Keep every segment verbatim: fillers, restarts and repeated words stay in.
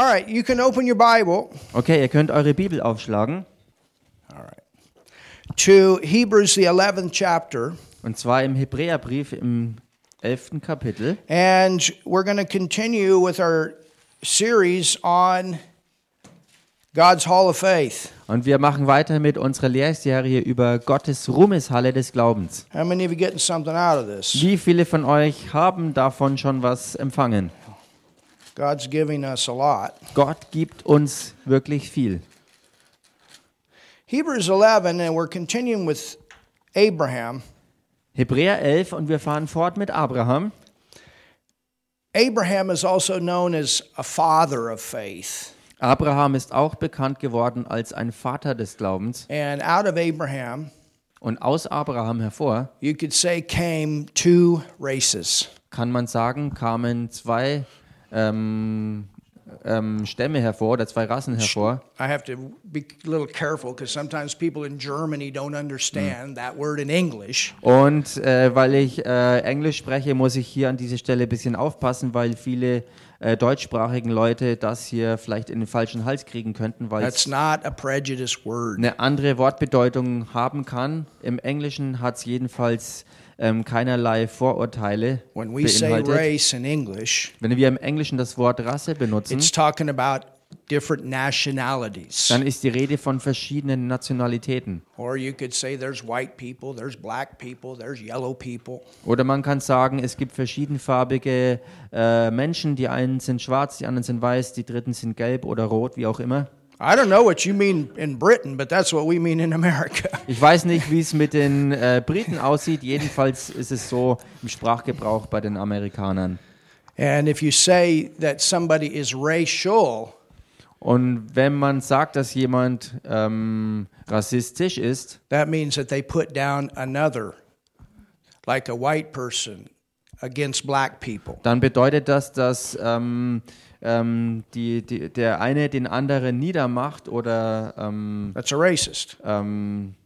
All right, you can open your Bible. Okay, ihr könnt eure Bibel aufschlagen. All right. To Hebrews the eleventh chapter. Und zwar im Hebräerbrief im elften Kapitel. And we're going to continue with our series on God's Hall of Faith. Und wir machen weiter mit unserer Lehrserie über Gottes Ruhmeshalle des Glaubens. How many of you getting something out of this? Wie viele von euch haben davon schon was empfangen? God's giving us a lot. Gott gibt uns wirklich viel. Hebrews eleven, and we're continuing with Abraham. Hebräer elf, und wir fahren fort mit Abraham. Abraham is also known as a father of faith. Abraham ist auch bekannt geworden als ein Vater des Glaubens. And out of Abraham, und aus Abraham hervor, you could say came two races. Kann man sagen, kamen zwei ähm, ähm, Stämme hervor oder zwei Rassen hervor. I have to be a little careful because sometimes people in Germany don't understand that word in English. Und äh, weil ich äh, Englisch spreche, muss ich hier an dieser Stelle ein bisschen aufpassen, weil viele Äh, deutschsprachigen Leute das hier vielleicht in den falschen Hals kriegen könnten, weil es eine andere Wortbedeutung haben kann. Im Englischen hat es jedenfalls ähm, keinerlei Vorurteile When we beinhaltet. Say race in English, wenn wir im Englischen das Wort Rasse benutzen, it's talking about different nationalities. Dann ist die Rede von verschiedenen Nationalitäten. Or you could say there's white people, there's black people, there's yellow people. Oder man kann sagen, es gibt verschiedenfarbige äh, Menschen, die einen sind schwarz, die anderen sind weiß, die dritten sind gelb oder rot, wie auch immer. I don't know what you mean in Britain, but that's what we mean in America. Ich weiß nicht, wie es mit den äh, Briten aussieht, jedenfalls ist es so im Sprachgebrauch bei den Amerikanern. And if you say that somebody is racial, und wenn man sagt, dass jemand ähm, rassistisch ist, that means that they put down another, like a white person, against black people. Dann bedeutet das, dass ähm, ähm, die, die, der eine den anderen niedermacht oder ähm, that's a racist. Ähm,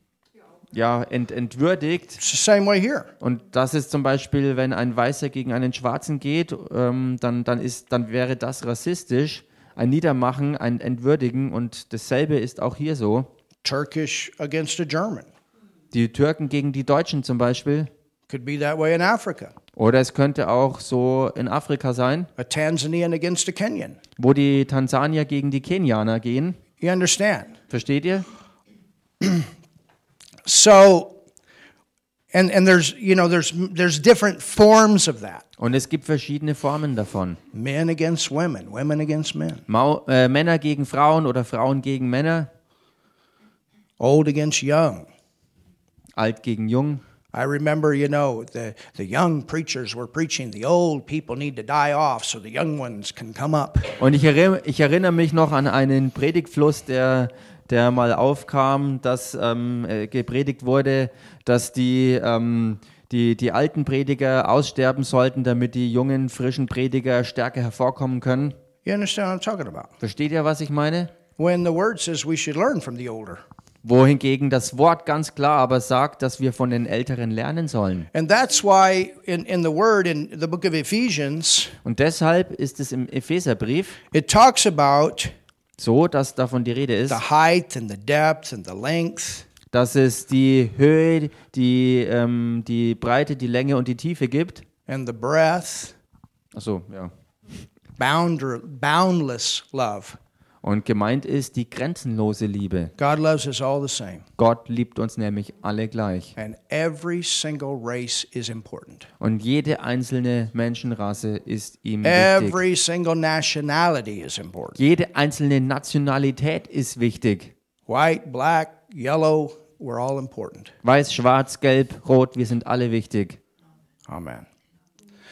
ja, ent, entwürdigt. It's the same way here. Und das ist zum Beispiel, wenn ein Weißer gegen einen Schwarzen geht, ähm, dann, dann, ist, dann wäre das rassistisch. Ein Niedermachen, ein Entwürdigen, und dasselbe ist auch hier so. Turkish against a German. Die Türken gegen die Deutschen zum Beispiel. Could be that way in Africa. Oder es könnte auch so in Afrika sein. A Tanzanian against a Kenyan. Wo die Tansanier gegen die Kenianer gehen. You understand? Versteht ihr? So, and and there's you know there's there's different forms of that. Und es gibt verschiedene Formen davon. Men against women, women against men. Mau, äh, Männer gegen Frauen oder Frauen gegen Männer. Old against young. Alt gegen jung. I remember, you know, the the young preachers were preaching the old people need to die off so the young ones can come up. Und ich erinnere, ich erinnere mich noch an einen Predigtfluss, der der mal aufkam, dass ähm, gepredigt wurde, dass die, ähm, die, die alten Prediger aussterben sollten, damit die jungen, frischen Prediger stärker hervorkommen können. You understand what I'm talking about? Versteht ihr, was ich meine? When the word says we should learn from the older. Wohingegen das Wort ganz klar aber sagt, dass wir von den Älteren lernen sollen. And that's why in, in the word in the book of Ephesians. Und deshalb ist es im Epheserbrief. It talks about so, dass davon die Rede ist, the height and the depth and the length, dass es die Höhe, die, ähm, die Breite, die Länge und die Tiefe gibt. And the breadth. Ach so, ja. Boundary, boundless love. Und gemeint ist die grenzenlose Liebe. God loves us all the same. Gott liebt uns nämlich alle gleich. And every single race is important. Und jede einzelne Menschenrasse ist ihm wichtig. Every single nationality is important. Jede einzelne Nationalität ist wichtig. White, black, yellow, we're all important. Weiß, schwarz, gelb, rot, wir sind alle wichtig. Amen.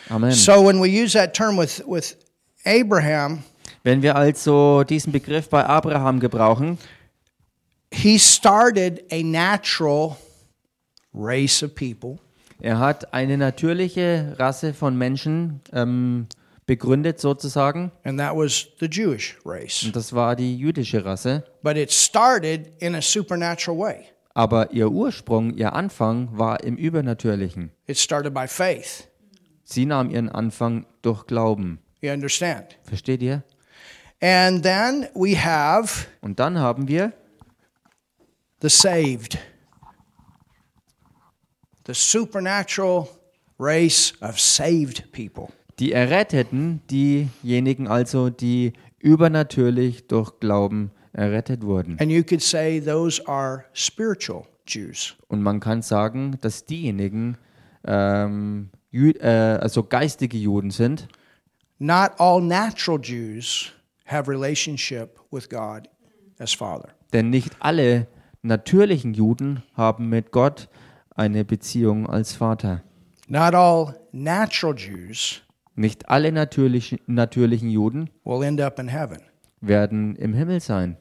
Amen. So when we use that term with with Abraham, wenn wir also diesen Begriff bei Abraham gebrauchen, he started a natural race of people. Er hat eine natürliche Rasse von Menschen ähm, begründet sozusagen. And that was the Jewish race. Und das war die jüdische Rasse. But it started in a supernatural way. Aber ihr Ursprung, ihr Anfang war im Übernatürlichen. It started by faith. Sie nahm ihren Anfang durch Glauben. You understand? Versteht ihr? And then we have Und dann haben wir the saved, the supernatural race of saved people. Die Erretteten, diejenigen also, die übernatürlich durch Glauben errettet wurden. And you could say those are spiritual Jews. Und man kann sagen, dass diejenigen ähm, Jü- äh, also geistige Juden sind. Not all natural Jews have relationship with God as Father. Denn nicht alle natürlichen Juden haben mit Gott eine Beziehung als Vater. Not all natural Jews Nicht alle natürlichen, natürlichen Juden will end up in heaven. Werden im Himmel sein.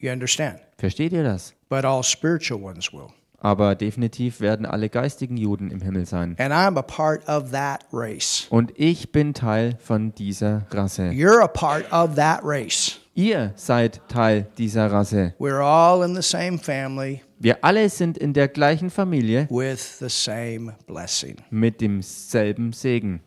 You understand? Versteht ihr das? But all spiritual ones will. Aber definitiv werden alle geistigen Juden im Himmel sein. And I'm a part of that race. Und ich bin Teil von dieser Rasse. You're a part of that race. Ihr seid Teil dieser Rasse. We're all in the same family. Wir alle sind in der gleichen Familie. With the same blessing. Mit demselben Segen.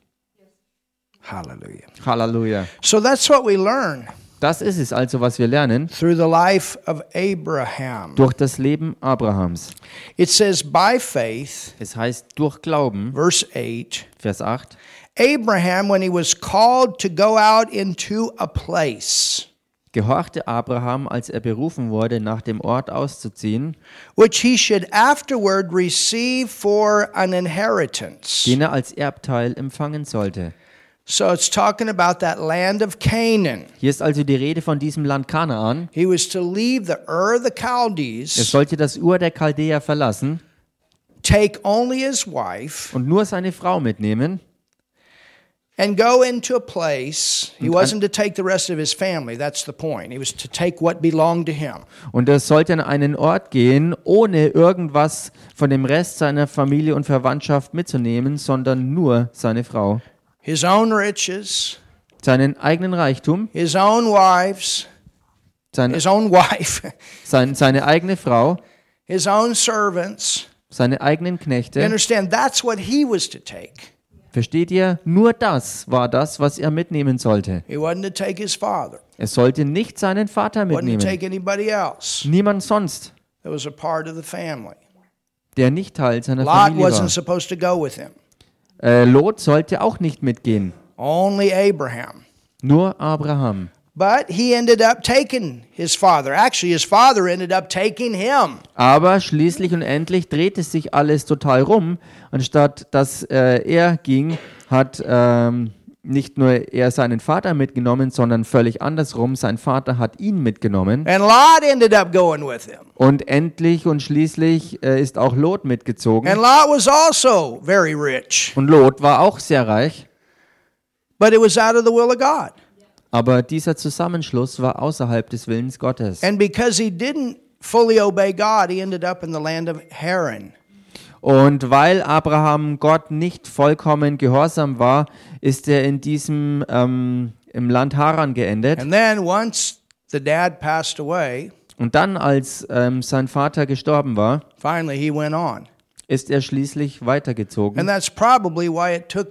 Hallelujah. Hallelujah. So that's what we learn. Das ist es also, was wir lernen. Through the life of Abraham. Durch das Leben Abrahams. It says by faith. Es heißt durch Glauben. Verse eight. Vers acht. Abraham, when he was called to go out into a place. Gehorchte Abraham, als er berufen wurde, nach dem Ort auszuziehen, which he should afterward receive for an inheritance. Den er als Erbteil empfangen sollte. So it's talking about that land of Canaan. Hier ist also die Rede von diesem Land Kanaan. He was to leave the Ur of the Chaldees. Er sollte das Ur der Chaldäer verlassen. Take only his wife. Und nur seine Frau mitnehmen. And go into a place. He wasn't to take the rest of his family. That's the point. He was to take what belonged to him. Und er sollte an einen Ort gehen, ohne irgendwas von dem Rest seiner Familie und Verwandtschaft mitzunehmen, sondern nur seine Frau. His own riches, seinen eigenen Reichtum, his own wives, seine, his own wife, sein, seine eigene Frau, his own servants, seine eigenen Knechte. You understand? That's what he was to take. Versteht ihr? Nur das war das, was er mitnehmen sollte. He wasn't to take his father. Er sollte nicht seinen Vater mitnehmen. Wasn't to take anybody else. Niemand sonst. It was a part of the family. Der nicht Teil seiner Lot Familie war. Lot wasn't supposed to go with him. Äh, Lot sollte auch nicht mitgehen. Only Abraham. Nur Abraham. But he ended up taking his father. Actually, his father ended up taking him. Aber schließlich und endlich drehte sich alles total rum. Anstatt dass äh, er ging, hat ähm, nicht nur er seinen Vater mitgenommen, sondern völlig andersrum. Sein Vater hat ihn mitgenommen. And Lot ended up going with him. Und endlich und schließlich äh, ist auch Lot mitgezogen. And Lot was also very rich. Und Lot war auch sehr reich. But it was out of the will of God. Aber dieser Zusammenschluss war außerhalb des Willens Gottes. And because he didn't fully obey God, he ended up in the land of Haran. Und weil Abraham Gott nicht vollkommen gehorsam war, ist er in diesem ähm, im Land Haran geendet. And then once the dad passed away. Und dann, als ähm, sein Vater gestorben war, finally he went on. Ist er schließlich weitergezogen. And that's probably why it took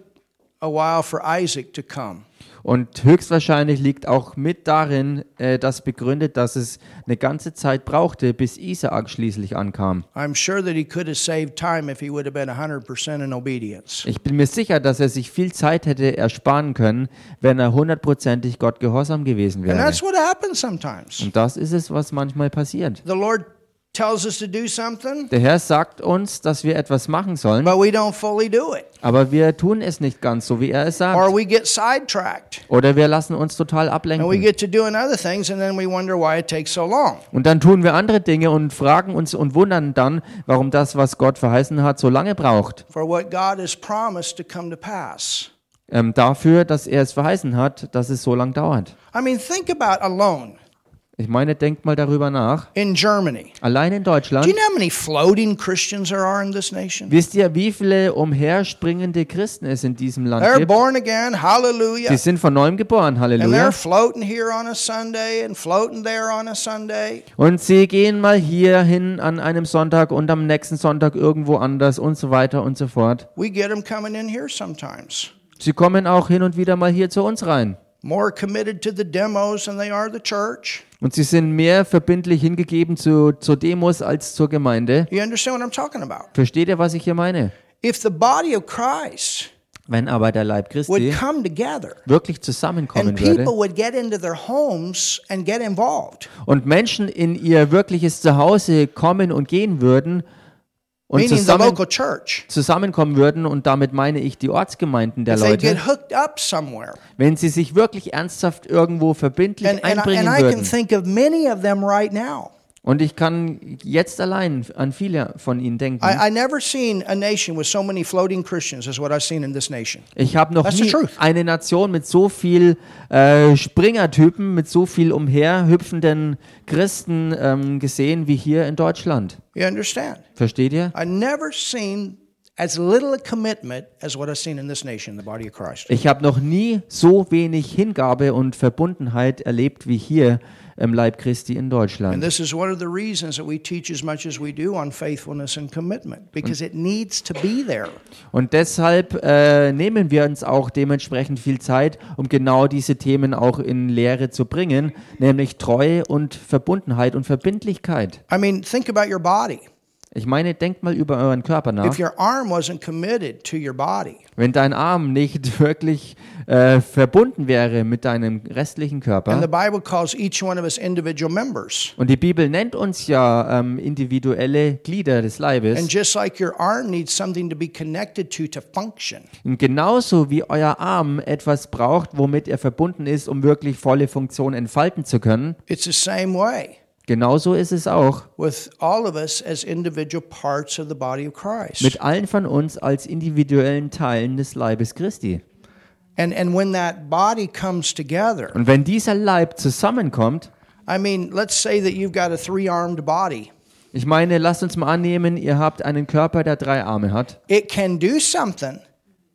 a while for Isaac to come. Und höchstwahrscheinlich liegt auch mit darin, äh, das begründet, dass es eine ganze Zeit brauchte, bis Isaak schließlich ankam. I'm sure that he could have saved time if he would have been one hundred percent in obedience. Ich bin mir sicher, dass er sich viel Zeit hätte ersparen können, wenn er hundertprozentig Gott gehorsam gewesen wäre. And that's what happens sometimes. Und das ist es, was manchmal passiert. The Lord tells us to do something. Der Herr sagt uns, dass wir etwas machen sollen. But we don't fully do it. Aber wir tun es nicht ganz so, wie er es sagt. Or we get sidetracked. Oder wir lassen uns total ablenken. And we get to doing other things and then we wonder why it takes so long. Und dann tun wir andere Dinge und fragen uns und wundern dann, warum das, was Gott verheißen hat, so lange braucht. For what God has promised to come to pass. Ähm, dafür, dass er es verheißen hat, dass es so lang dauert. I mean, think about alone. Ich meine, denkt mal darüber nach. In Germany. Allein in Deutschland. Do you know how many floating Christians there are in this nation? Wisst ihr, wie viele umherspringende Christen es in diesem Land they're gibt? Born again, hallelujah. Sie sind von neuem geboren, Halleluja. And they're floating here on a Sunday and floating there on a Sunday. Und sie gehen mal hier hin an einem Sonntag und am nächsten Sonntag irgendwo anders und so weiter und so fort. We get them coming in here sometimes. Sie kommen auch hin und wieder mal hier zu uns rein. more committed to the demos than they are the church. Und sie sind mehr verbindlich hingegeben zu zur Demos als zur Gemeinde. You understand what I'm talking about? Versteht ihr, was ich hier meine? If the body of Christ Wenn aber der Leib Christi wirklich zusammenkommen würde und Menschen in ihr wirkliches Zuhause kommen und gehen würden und zusammen, zusammenkommen würden, und damit meine ich die Ortsgemeinden der Leute, wenn sie sich wirklich ernsthaft irgendwo verbindlich einbringen würden. Und ich kann jetzt allein an viele von ihnen denken. Ich habe noch nie eine Nation mit so viel äh, Springertypen, mit so viel umherhüpfenden Christen ähm, gesehen wie hier in Deutschland. Versteht ihr? Ich habe noch nie so wenig Hingabe und Verbundenheit erlebt wie hier im Leib Christi in Deutschland. Und deshalb äh, nehmen wir uns auch dementsprechend viel Zeit, um genau diese Themen auch in Lehre zu bringen, nämlich Treue und Verbundenheit und Verbindlichkeit. I mean, think about your body. Ich meine, denkt mal über euren Körper nach. Wenn dein Arm nicht wirklich äh, verbunden wäre mit deinem restlichen Körper. Und die Bibel nennt uns ja ähm, individuelle Glieder des Leibes. Und genauso wie euer Arm etwas braucht, womit er verbunden ist, um wirklich volle Funktion entfalten zu können. It's the same way. Genauso ist es auch mit allen von uns als individuellen Teilen des Leibes Christi. Und wenn dieser Leib zusammenkommt, ich meine, lasst uns mal annehmen, ihr habt einen Körper, der drei Arme hat.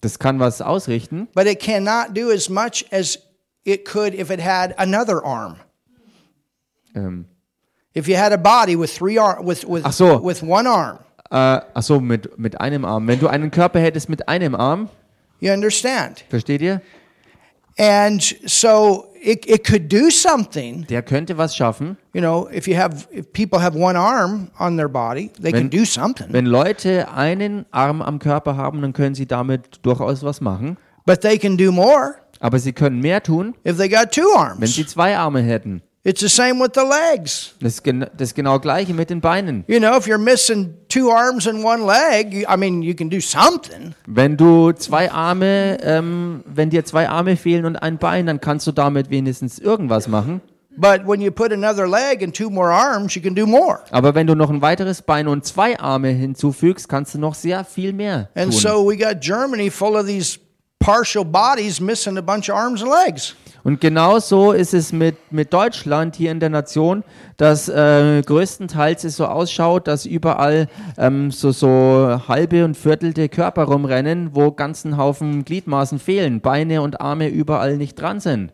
Das kann was ausrichten, aber es kann nicht so viel machen, wie es könnte, wenn es einen anderen Arm hätte. If you had a body with three arm, with with ach so. with one arm. Uh, ach so, mit mit einem Arm. Wenn du einen Körper hättest mit einem Arm. You understand? Versteht ihr? And so it it could do something. Der könnte was schaffen. You know, if you have if people have one arm on their body, they wenn, can do something. Wenn Leute einen Arm am Körper haben, dann können sie damit durchaus was machen. But they can do more. Aber sie können mehr tun. If they got two arms. Wenn sie zwei Arme hätten. It's the same with the legs. Das gen- das genau gleiche mit den Beinen. You know, if you're missing two arms and one leg, you, I mean, you can do something. Wenn du zwei Arme, ähm, wenn dir zwei Arme fehlen und ein Bein, dann kannst du damit wenigstens irgendwas machen. But when you put another leg and two more arms, you can do more. Aber wenn du noch ein weiteres Bein und zwei Arme hinzufügst, kannst du noch sehr viel mehr tun. And so we got Germany full of these partial bodies missing a bunch of arms and legs. Und genau so ist es mit, mit Deutschland hier in der Nation, dass äh, größtenteils es so ausschaut, dass überall ähm, so, so halbe und viertelte Körper rumrennen, wo ganzen Haufen Gliedmaßen fehlen, Beine und Arme überall nicht dran sind.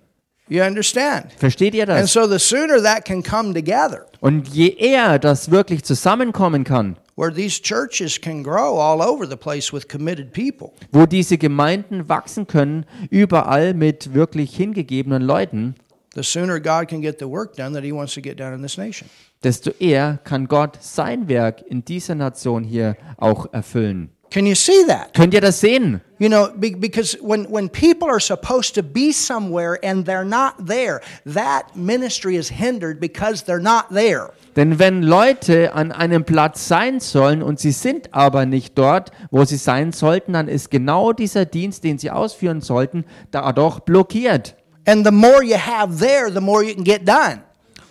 You understand? Versteht ihr das? And so the sooner that can come together. Und je eher das wirklich zusammenkommen kann, where these churches can grow all over the place with committed people. Wo diese Gemeinden wachsen können, überall mit wirklich hingegebenen Leuten. The sooner God can get the work done that he wants to get done in this nation. Desto eher kann Gott sein Werk in dieser Nation hier auch erfüllen. Can you see that? Könnt ihr das sehen? You know, because when when people are supposed to be somewhere and they're not there, that ministry is hindered because they're not there. Denn wenn Leute an einem Platz sein sollen und sie sind aber nicht dort, wo sie sein sollten, dann ist genau dieser Dienst, den sie ausführen sollten, dadurch blockiert. And the more you have there, the more you can get done.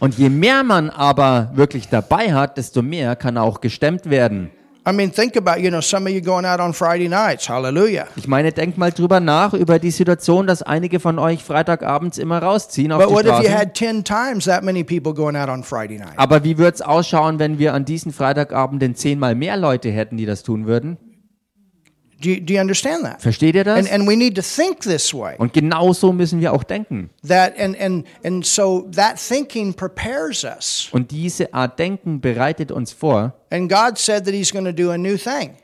Und je mehr man aber wirklich dabei hat, desto mehr kann auch gestemmt werden. I mean, think about, you know, some of you going out on Friday nights. Hallelujah. Ich meine, denkt mal drüber nach, über die Situation, dass einige von euch Freitagabends immer rausziehen auf die Straßen. Aber wie würde es ausschauen, wenn wir an diesen Freitagabenden zehnmal mehr Leute hätten, die das tun würden? Do you, do you understand that? Versteht ihr das? And, and we need to think this way. Und genau so müssen wir auch denken. That and and and so that thinking prepares us. Und diese Art Denken bereitet uns vor. And God said that He's going to do a new thing.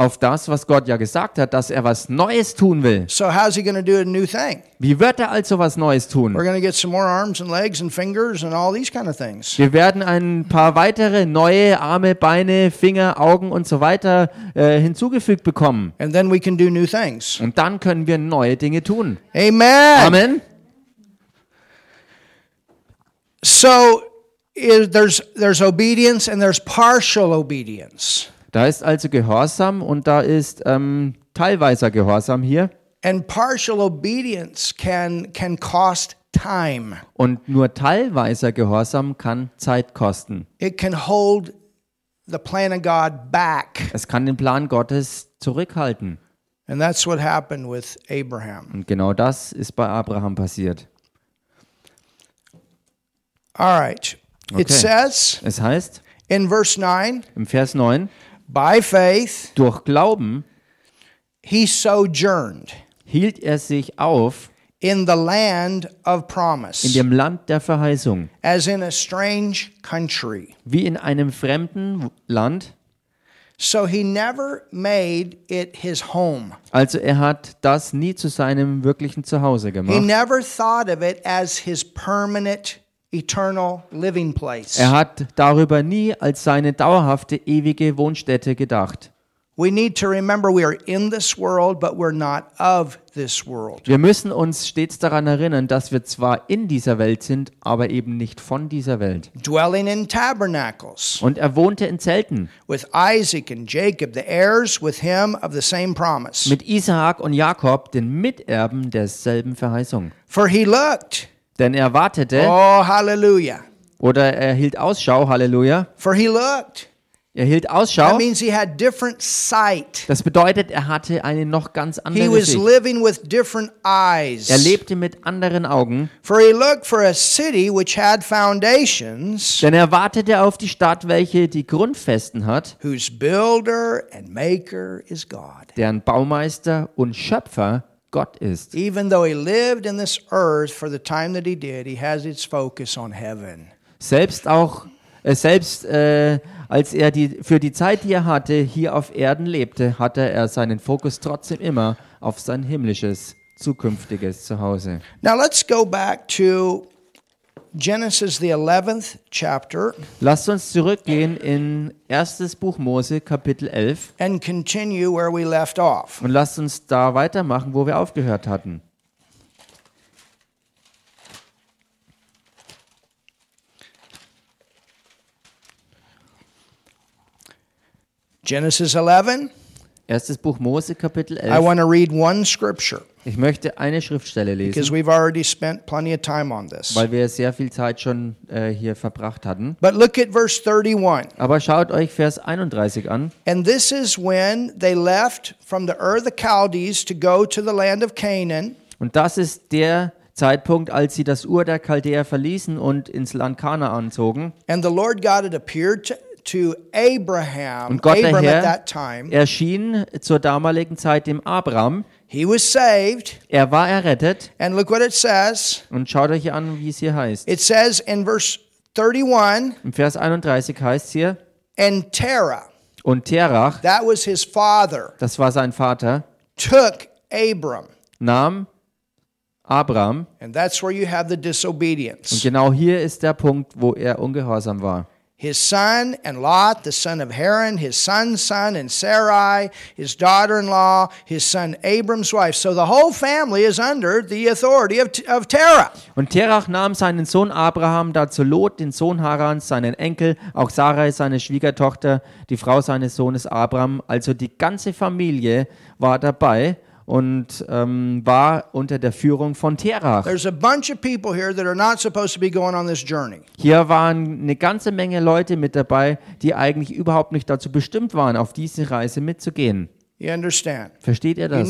auf das, was Gott ja gesagt hat, dass er was Neues tun will. So how's he going to do a new thing? Wie wird er also was Neues tun? We're going to get some more arms and legs and fingers and all these kind of things. Wir werden ein paar weitere neue Arme, Beine, Finger, Augen und so weiter äh, hinzugefügt bekommen. And then we can do new things. Und dann können wir neue Dinge tun. Amen. Amen. So there's there's obedience and there's partial obedience. Da ist also Gehorsam und da ist ähm, teilweiser Gehorsam hier. And partial obedience can can cost time. Und nur teilweiser Gehorsam kann Zeit kosten. It can hold the plan of God back. Es kann den Plan Gottes zurückhalten. And that's what happened with Abraham. Und genau das ist bei Abraham passiert. All right. Okay. It says, es heißt in verse nine, im Vers neun, by faith, durch Glauben, he sojourned, hielt er sich auf, in the land of promise, in dem Land der Verheißung, as in a strange country, wie in einem fremden Land. So he never made it his home. Also er hat das nie zu seinem wirklichen Zuhause gemacht. He never thought of it as his permanent eternal living place. Er hat darüber nie als seine dauerhafte ewige Wohnstätte gedacht. We need to remember we are in this world, but we're not of this world. Wir müssen uns stets daran erinnern, dass wir zwar in dieser Welt sind, aber eben nicht von dieser Welt. Dwelling in tabernacles. Und er wohnte in Zelten. With Isaac and Jacob, the heirs with him of the same promise. Mit Isaak und Jakob, den Miterben derselben Verheißung. For he looked. Denn er wartete. Oh, Halleluja. Oder er hielt Ausschau, Halleluja. For he looked. Er hielt Ausschau. That means he had different sight. Das bedeutet, er hatte eine noch ganz andere Sicht. He was living with different eyes. Er lebte mit anderen Augen. For he looked for a city which had foundations. Denn er wartete auf die Stadt, welche die Grundfesten hat. Whose builder and maker is God. Deren Baumeister und Schöpfer Gott ist. Even though he lived in this earth for the time that he did, he has its focus on heaven. Selbst auch äh, selbst äh, als er die für die Zeit, die er hatte, hier auf Erden lebte, hatte er seinen Fokus trotzdem immer auf sein himmlisches zukünftiges Zuhause. Now let's go back to Genesis the eleventh chapter. Lasst uns zurückgehen in erstes Buch Mose Kapitel elf. And continue where we left off. Und lasst uns da weitermachen, wo wir aufgehört hatten. Genesis eleven. Erstes Buch Mose Kapitel elf. I want to read one scripture. Ich möchte eine Schriftstelle lesen, because we've already spent plenty of time on this. Weil wir sehr viel Zeit schon äh, hier verbracht hatten. But look at verse thirty-one. Aber schaut euch Vers einunddreißig an. And this is when they left from the Ur of the Chaldees to go to the land of Canaan. Und das ist der Zeitpunkt, als sie das Ur der Chaldäer verließen und ins Land Kanaan zogen. And the Lord God had appeared to To Abraham, und Gott Abraham der Herr, at that time, erschien zur damaligen Zeit dem Abraham. He was saved. Er war errettet. And look what it says. Und schaut euch an, wie es hier heißt. It says in verse thirty-one. Im Vers einunddreißig heißt es hier. And Terach. Und Terach. That was his father. Das war sein Vater. Took Abram. Nahm Abraham. And that's where you have the disobedience. Und genau hier ist der Punkt, wo er ungehorsam war. His son and Lot, the son of Haran, his son's son and Sarai, his daughter-in-law, his son Abram's wife. So the whole family is under the authority of, of Terach. Und Terach nahm seinen Sohn Abraham, dazu Lot, den Sohn Harans, seinen Enkel, auch Sarai, seine Schwiegertochter, die Frau seines Sohnes Abraham. Also die ganze Familie war dabei. Und ähm, war unter der Führung von Terach. Hier waren eine ganze Menge Leute mit dabei, die eigentlich überhaupt nicht dazu bestimmt waren, auf diese Reise mitzugehen. Versteht ihr das?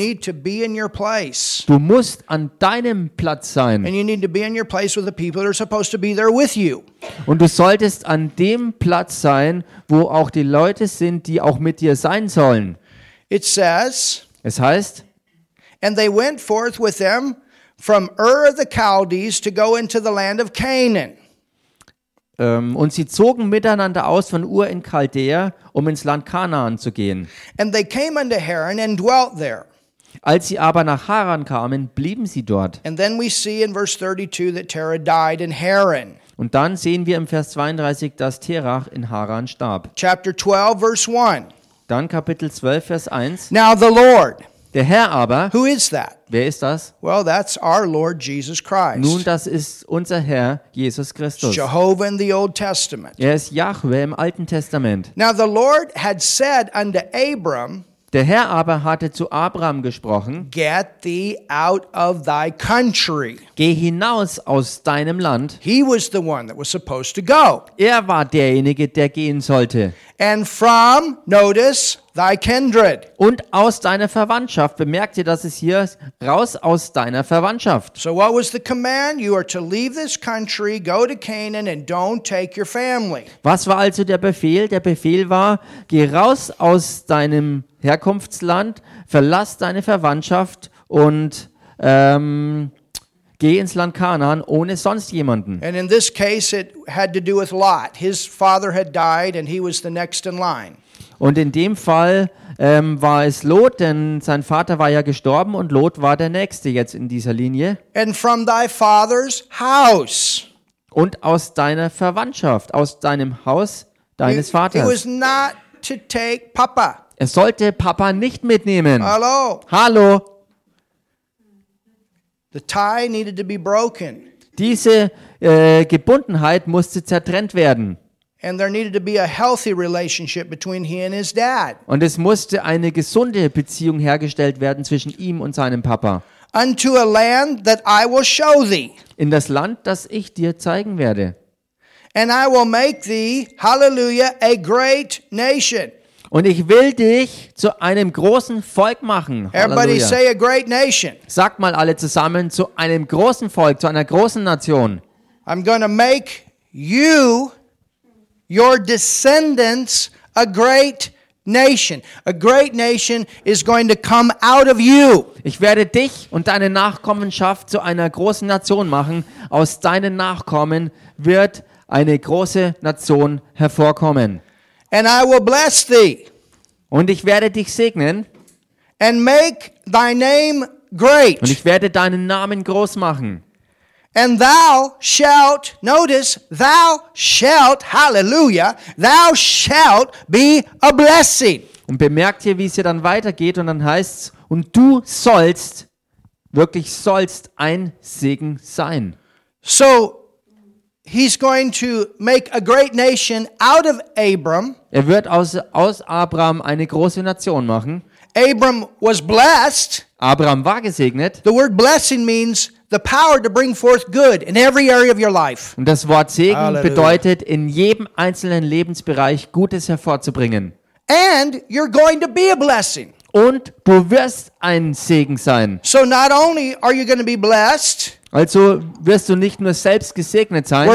Du musst an deinem Platz sein. Und du solltest an dem Platz sein, wo auch die Leute sind, die auch mit dir sein sollen. It says, es heißt, and they went forth with them from Ur of the Chaldees to go into the land of Canaan. Und sie zogen miteinander aus von Ur in Chaldea, um ins Land Kanaan zu gehen. And they came unto Haran and dwelt there. Als sie aber nach Haran kamen, blieben sie dort. And then we see in verse thirty-two that Terah died in Haran. Und dann sehen wir im Vers zweiunddreißig, dass Terach in Haran starb. Chapter twelve, verse one. Dann Kapitel zwölf, Vers eins. Now the Lord. Der Herr aber, who is that? Wer ist das? Well, that's our Lord Jesus Christ. Nun, das ist unser Herr Jesus Christus. Jehovah in the Old Testament. Er ist Jahwe im Alten Testament. Now the Lord had said unto Abram, der Herr aber hatte zu Abraham gesprochen, get thee out of thy country. Geh hinaus aus deinem Land. He was the one that was supposed to go. Er war derjenige, der gehen sollte. And from, notice, thy kindred. Und aus deiner Verwandtschaft. Bemerkt ihr, dass es hier raus aus deiner Verwandtschaft. So what was the command? You are to leave this country, go to Canaan and don't take your family. Was war also der Befehl? Der Befehl war, geh raus aus deinem Herkunftsland, verlass deine Verwandtschaft und ähm, geh ins Land Kanaan ohne sonst jemanden. And in this case it had to do with Lot. His father had died and he was the next in line. Und in dem Fall ähm, war es Lot, denn sein Vater war ja gestorben und Lot war der Nächste jetzt in dieser Linie. And from thy father's house. Und aus deiner Verwandtschaft, aus deinem Haus deines Vaters. He was not to take Papa. Er sollte Papa nicht mitnehmen. Hallo. Hallo. The tie needed to be broken. Diese äh, Gebundenheit musste zertrennt werden. And there needed to be a healthy relationship between he and his dad. Und es musste eine gesunde Beziehung hergestellt werden zwischen ihm und seinem Papa. Unto a land that I will show thee. In das Land, das ich dir zeigen werde. And I will make thee, hallelujah, a great nation. Und ich will dich zu einem großen Volk machen. Everybody say a great nation. Sagt mal alle zusammen, zu einem großen Volk, zu einer großen Nation. I'm going to make you, your descendants, a great nation. A great nation is going to come out of you. Ich werde dich und deine Nachkommenschaft zu einer großen Nation machen. Aus deinen Nachkommen wird eine große Nation hervorkommen. And I will bless thee. Und ich werde dich segnen. And make thy name great. Und ich werde deinen Namen groß machen. And thou shalt, notice, thou shalt, hallelujah, thou shalt be a blessing. Und bemerkt hier, wie es hier dann weitergeht, und dann heißt es, und du sollst, wirklich sollst ein Segen sein. So, he's going to make a great nation out of Abram. Er wird aus, aus Abram eine große Nation machen. Abram was blessed. Abram war gesegnet. The word blessing means the power to bring forth good in every area of your life. Und das Wort Segen, Halleluja, bedeutet, in jedem einzelnen Lebensbereich Gutes hervorzubringen. And you're going to be a blessing. Und du wirst ein Segen sein. So not only are you going to be blessed. Also wirst du nicht nur selbst gesegnet sein, wo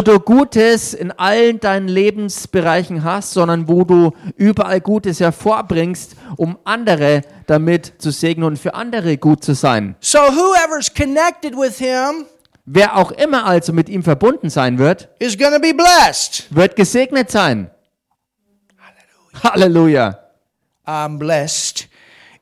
du Gutes in allen deinen Lebensbereichen hast, sondern wo du überall Gutes hervorbringst, um andere damit zu segnen und für andere gut zu sein. So whoever's connected with him, wer auch immer also mit ihm verbunden sein wird, is gonna be blessed. Wird gesegnet sein. Halleluja. Halleluja. I'm blessed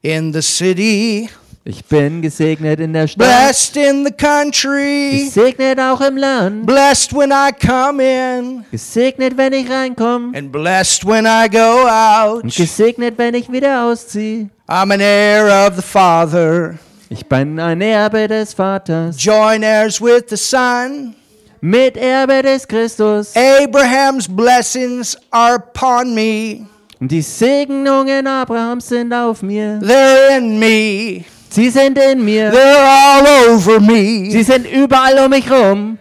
in the city. Ich bin gesegnet in der Stadt. Blessed in the country. Gesegnet auch im Land. Blessed when I come in. Gesegnet, wenn ich reinkomme. And blessed when I go out. Und gesegnet, wenn ich wieder ausziehe. I'm an heir of the Father. Ich bin ein Erbe des Vaters. Join heirs with the Son. Mit Erbe des Christus. Abraham's blessings are upon me. Und die Segnungen Abrahams sind auf mir. They're in me. Sie sind in mir. They're all over me. Sie sind überall um mich rum.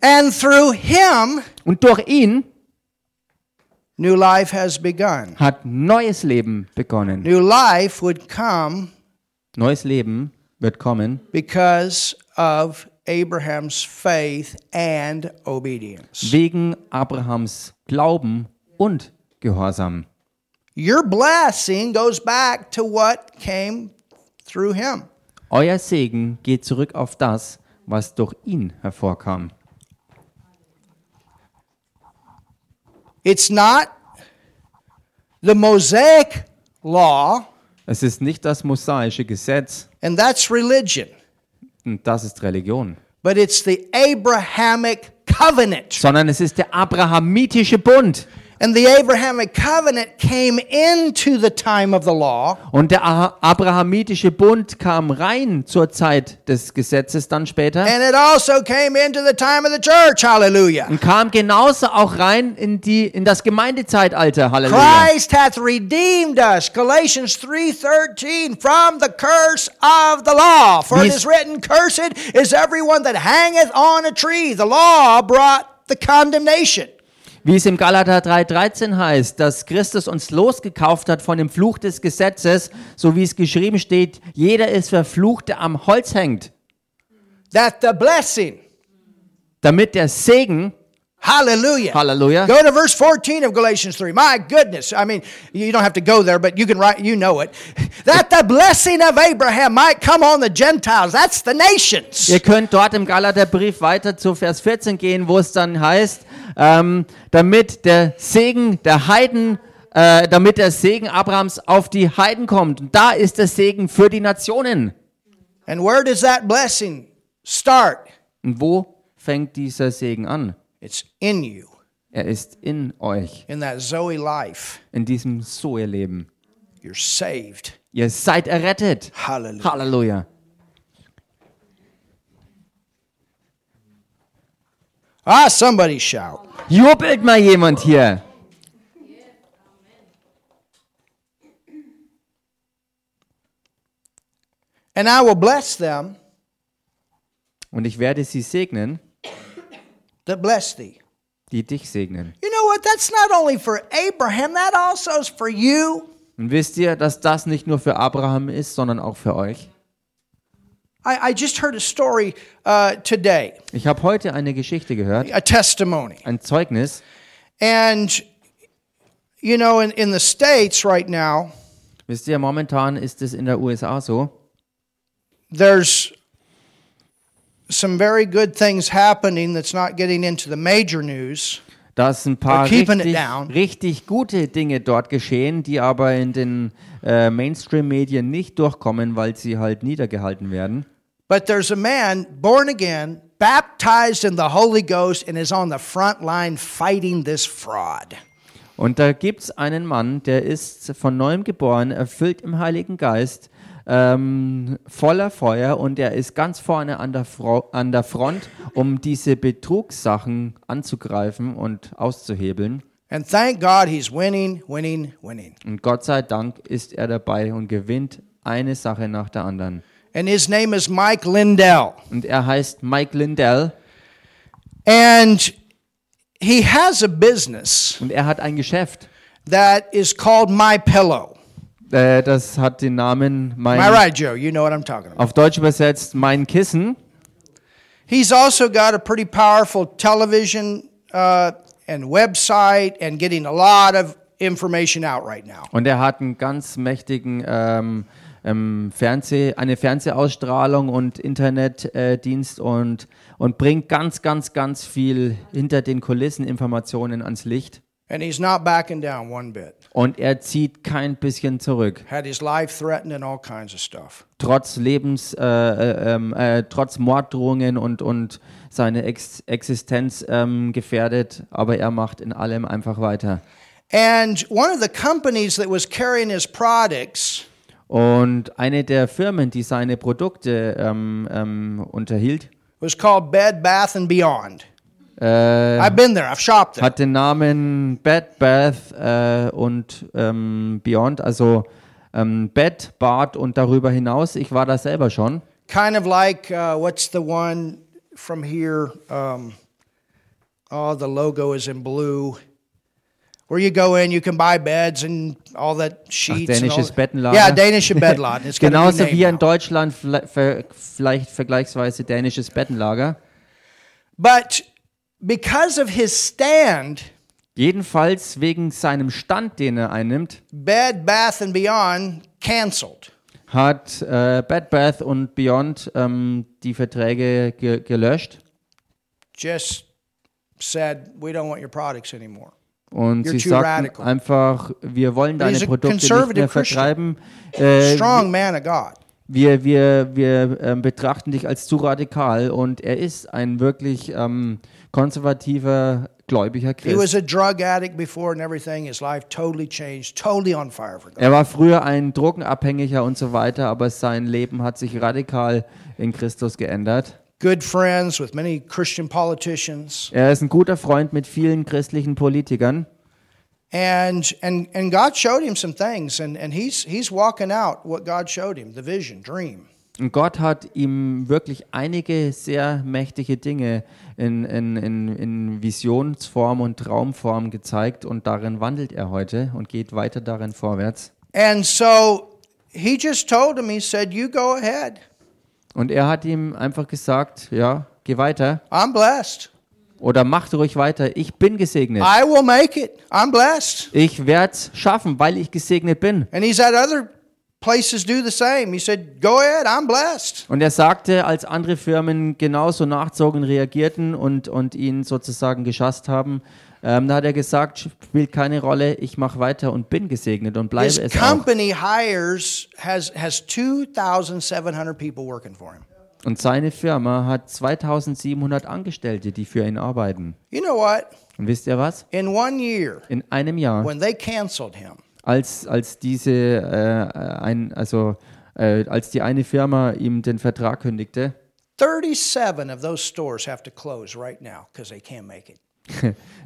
And through him, und durch ihn, new life has begun. Hat neues Leben begonnen. New life would come. Neues Leben wird kommen. Because of Abraham's faith and obedience. Wegen Abrahams Glauben und Gehorsam. Your blessing goes back to what came through him. Euer Segen geht zurück auf das, was durch ihn hervorkam. It's not the Mosaic law. Es ist nicht das mosaische Gesetz. And that's religion. Und das ist Religion. But it's the Abrahamic covenant. Sondern es ist der abrahamitische Bund. And the Abrahamic covenant came into the time of the law. Und der abrahamitische Bund kam rein zur Zeit des Gesetzes dann später. And it also came into the time of the church. Hallelujah. Und kam genauso auch rein in die in das Gemeindezeitalter. Halleluja. Christ hath redeemed us, Galatians three thirteen, from the curse of the law. For it is written, cursed is everyone that hangeth on a tree. The law brought the condemnation. Wie es im Galater drei dreizehn heißt, dass Christus uns losgekauft hat von dem Fluch des Gesetzes, so wie es geschrieben steht, jeder ist verflucht, der am Holz hängt. That the blessing, damit der Segen, Hallelujah. Hallelujah. Go to verse fourteen of Galatians three. My goodness. I mean, you don't have to go there, but you can write, you know it. That the blessing of Abraham might come on the Gentiles. That's the nations. Ihr könnt dort im Galaterbrief weiter zu Vers vierzehn gehen, wo es dann heißt, ähm, damit der Segen der Heiden, äh, damit der Segen Abrahams auf die Heiden kommt. Und da ist der Segen für die Nationen. And where does that blessing start? Und wo fängt dieser Segen an? It's in you. Er ist in euch. In that Zoe life. In diesem Zoe-Leben. You're saved. Ihr seid errettet. Halleluja. Halleluja. Ah, somebody shout. Jubelt mal jemand hier. And I will bless them. Und ich werde sie segnen. That bless thee. Die dich segnen. You know what? That's not only for Abraham, that also is for you. Und wisst ihr, dass das nicht nur für Abraham ist, sondern auch für euch? I, I just heard a story uh, today. Ich habe heute eine Geschichte gehört. A testimony. Ein Zeugnis. And you know, in, in the States right now. Wisst ihr, momentan ist es in der U S A so. There's some very good things happening that's not getting into the major news. Da sind ein paar richtig, richtig gute Dinge dort geschehen, die aber in den äh, Mainstream-Medien nicht durchkommen, weil sie halt niedergehalten werden. But there's a man born again, baptized in the Holy Ghost and is on the front line fighting this fraud. Und da gibt's einen Mann, der ist von neuem geboren, erfüllt im Heiligen Geist, Ähm, voller Feuer, und er ist ganz vorne an der, Fro- an der Front, um diese Betrugssachen anzugreifen und auszuhebeln. And thank God he's winning, winning, winning. Und Gott sei Dank ist er dabei und gewinnt eine Sache nach der anderen. And his name is Mike Lindell. Und er heißt Mike Lindell. And he has a business. Und er hat ein Geschäft. That is called My Pillow. Das hat den Namen mein, My right, Joe, you know what I'm talking about. Auf Deutsch übersetzt, mein Kissen. He's also got a pretty powerful television uh, and website and getting a lot of information out right now. Und er hat einen ganz mächtigen ähm, ähm, Fernseh, eine Fernsehausstrahlung und Internetdienst äh, und und bringt ganz ganz ganz viel hinter den Kulissen Informationen ans Licht. And he's not backing down one bit. Und er zieht kein bisschen zurück. Had his life threatened and all kinds of stuff. Trotz Lebens, äh, äh, äh, trotz Morddrohungen und und seine Ex- Existenz ähm, gefährdet, aber er macht in allem einfach weiter. And one of the companies that was carrying his products. Und eine der Firmen, die seine Produkte ähm, ähm, unterhielt, was called Bed Bath and Beyond. Äh, I've been there, I've shopped there. Hat den Namen Bed Bath äh, und ähm, Beyond, also ähm, Bed, Bad und darüber hinaus. Ich war da selber schon. Kind of like uh, what's the one from here? Um, oh, the logo is in blue. Where you go in, you can buy beds and all that sheets. Ach, dänisches Bettenladen. Ja, yeah, dänische Bettladen. Genauso wie in Deutschland vielleicht, vielleicht vergleichsweise dänisches Bettenlager. But because of his stand, jedenfalls wegen seinem Stand, den er einnimmt, Bed Bath and Beyond cancelled. hat äh, Bed Bath und Beyond ähm, die Verträge ge- gelöscht. Just said, we don't want your products anymore. Und You're sie sagten einfach, wir wollen deine Produkte nicht mehr vertreiben. Äh, Strong man of God. Wir, wir, wir ähm, betrachten dich als zu radikal, und er ist ein wirklich ähm, konservativer, gläubiger Christ. Er war früher ein Drogenabhängiger und so weiter, aber sein Leben hat sich radikal in Christus geändert. Good friends with many Christian politicians. Er ist ein guter Freund mit vielen christlichen Politikern. And and and God showed him some things, and and he's he's walking out what God showed him, the vision, dream. Und Gott hat ihm wirklich einige sehr mächtige Dinge in, in, in, in Visionsform und Traumform gezeigt, und darin wandelt er heute und geht weiter darin vorwärts. And so he just told him, he said, you go ahead. Und er hat ihm einfach gesagt, ja, geh weiter. I'm blessed. Oder macht ruhig weiter, ich bin gesegnet. I will make it. I'm blessed. Ich werde es schaffen, weil ich gesegnet bin. And he's had other places do the same. He said, go ahead, I'm blessed. Und er sagte, als andere Firmen genauso nachzogen, reagierten und, und ihn sozusagen geschasst haben, ähm, da hat er gesagt, spielt keine Rolle, ich mache weiter und bin gesegnet und bleibe His es auch. Company hires has has twenty-seven hundred people working for him. Und seine Firma hat zweitausendsiebenhundert Angestellte, die für ihn arbeiten. You know what? Und wisst ihr was? In one year, in einem Jahr, when they canceled him, als als diese äh, ein also äh, als die eine Firma ihm den Vertrag kündigte, thirty-seven of those stores have to close right now because they can't make it.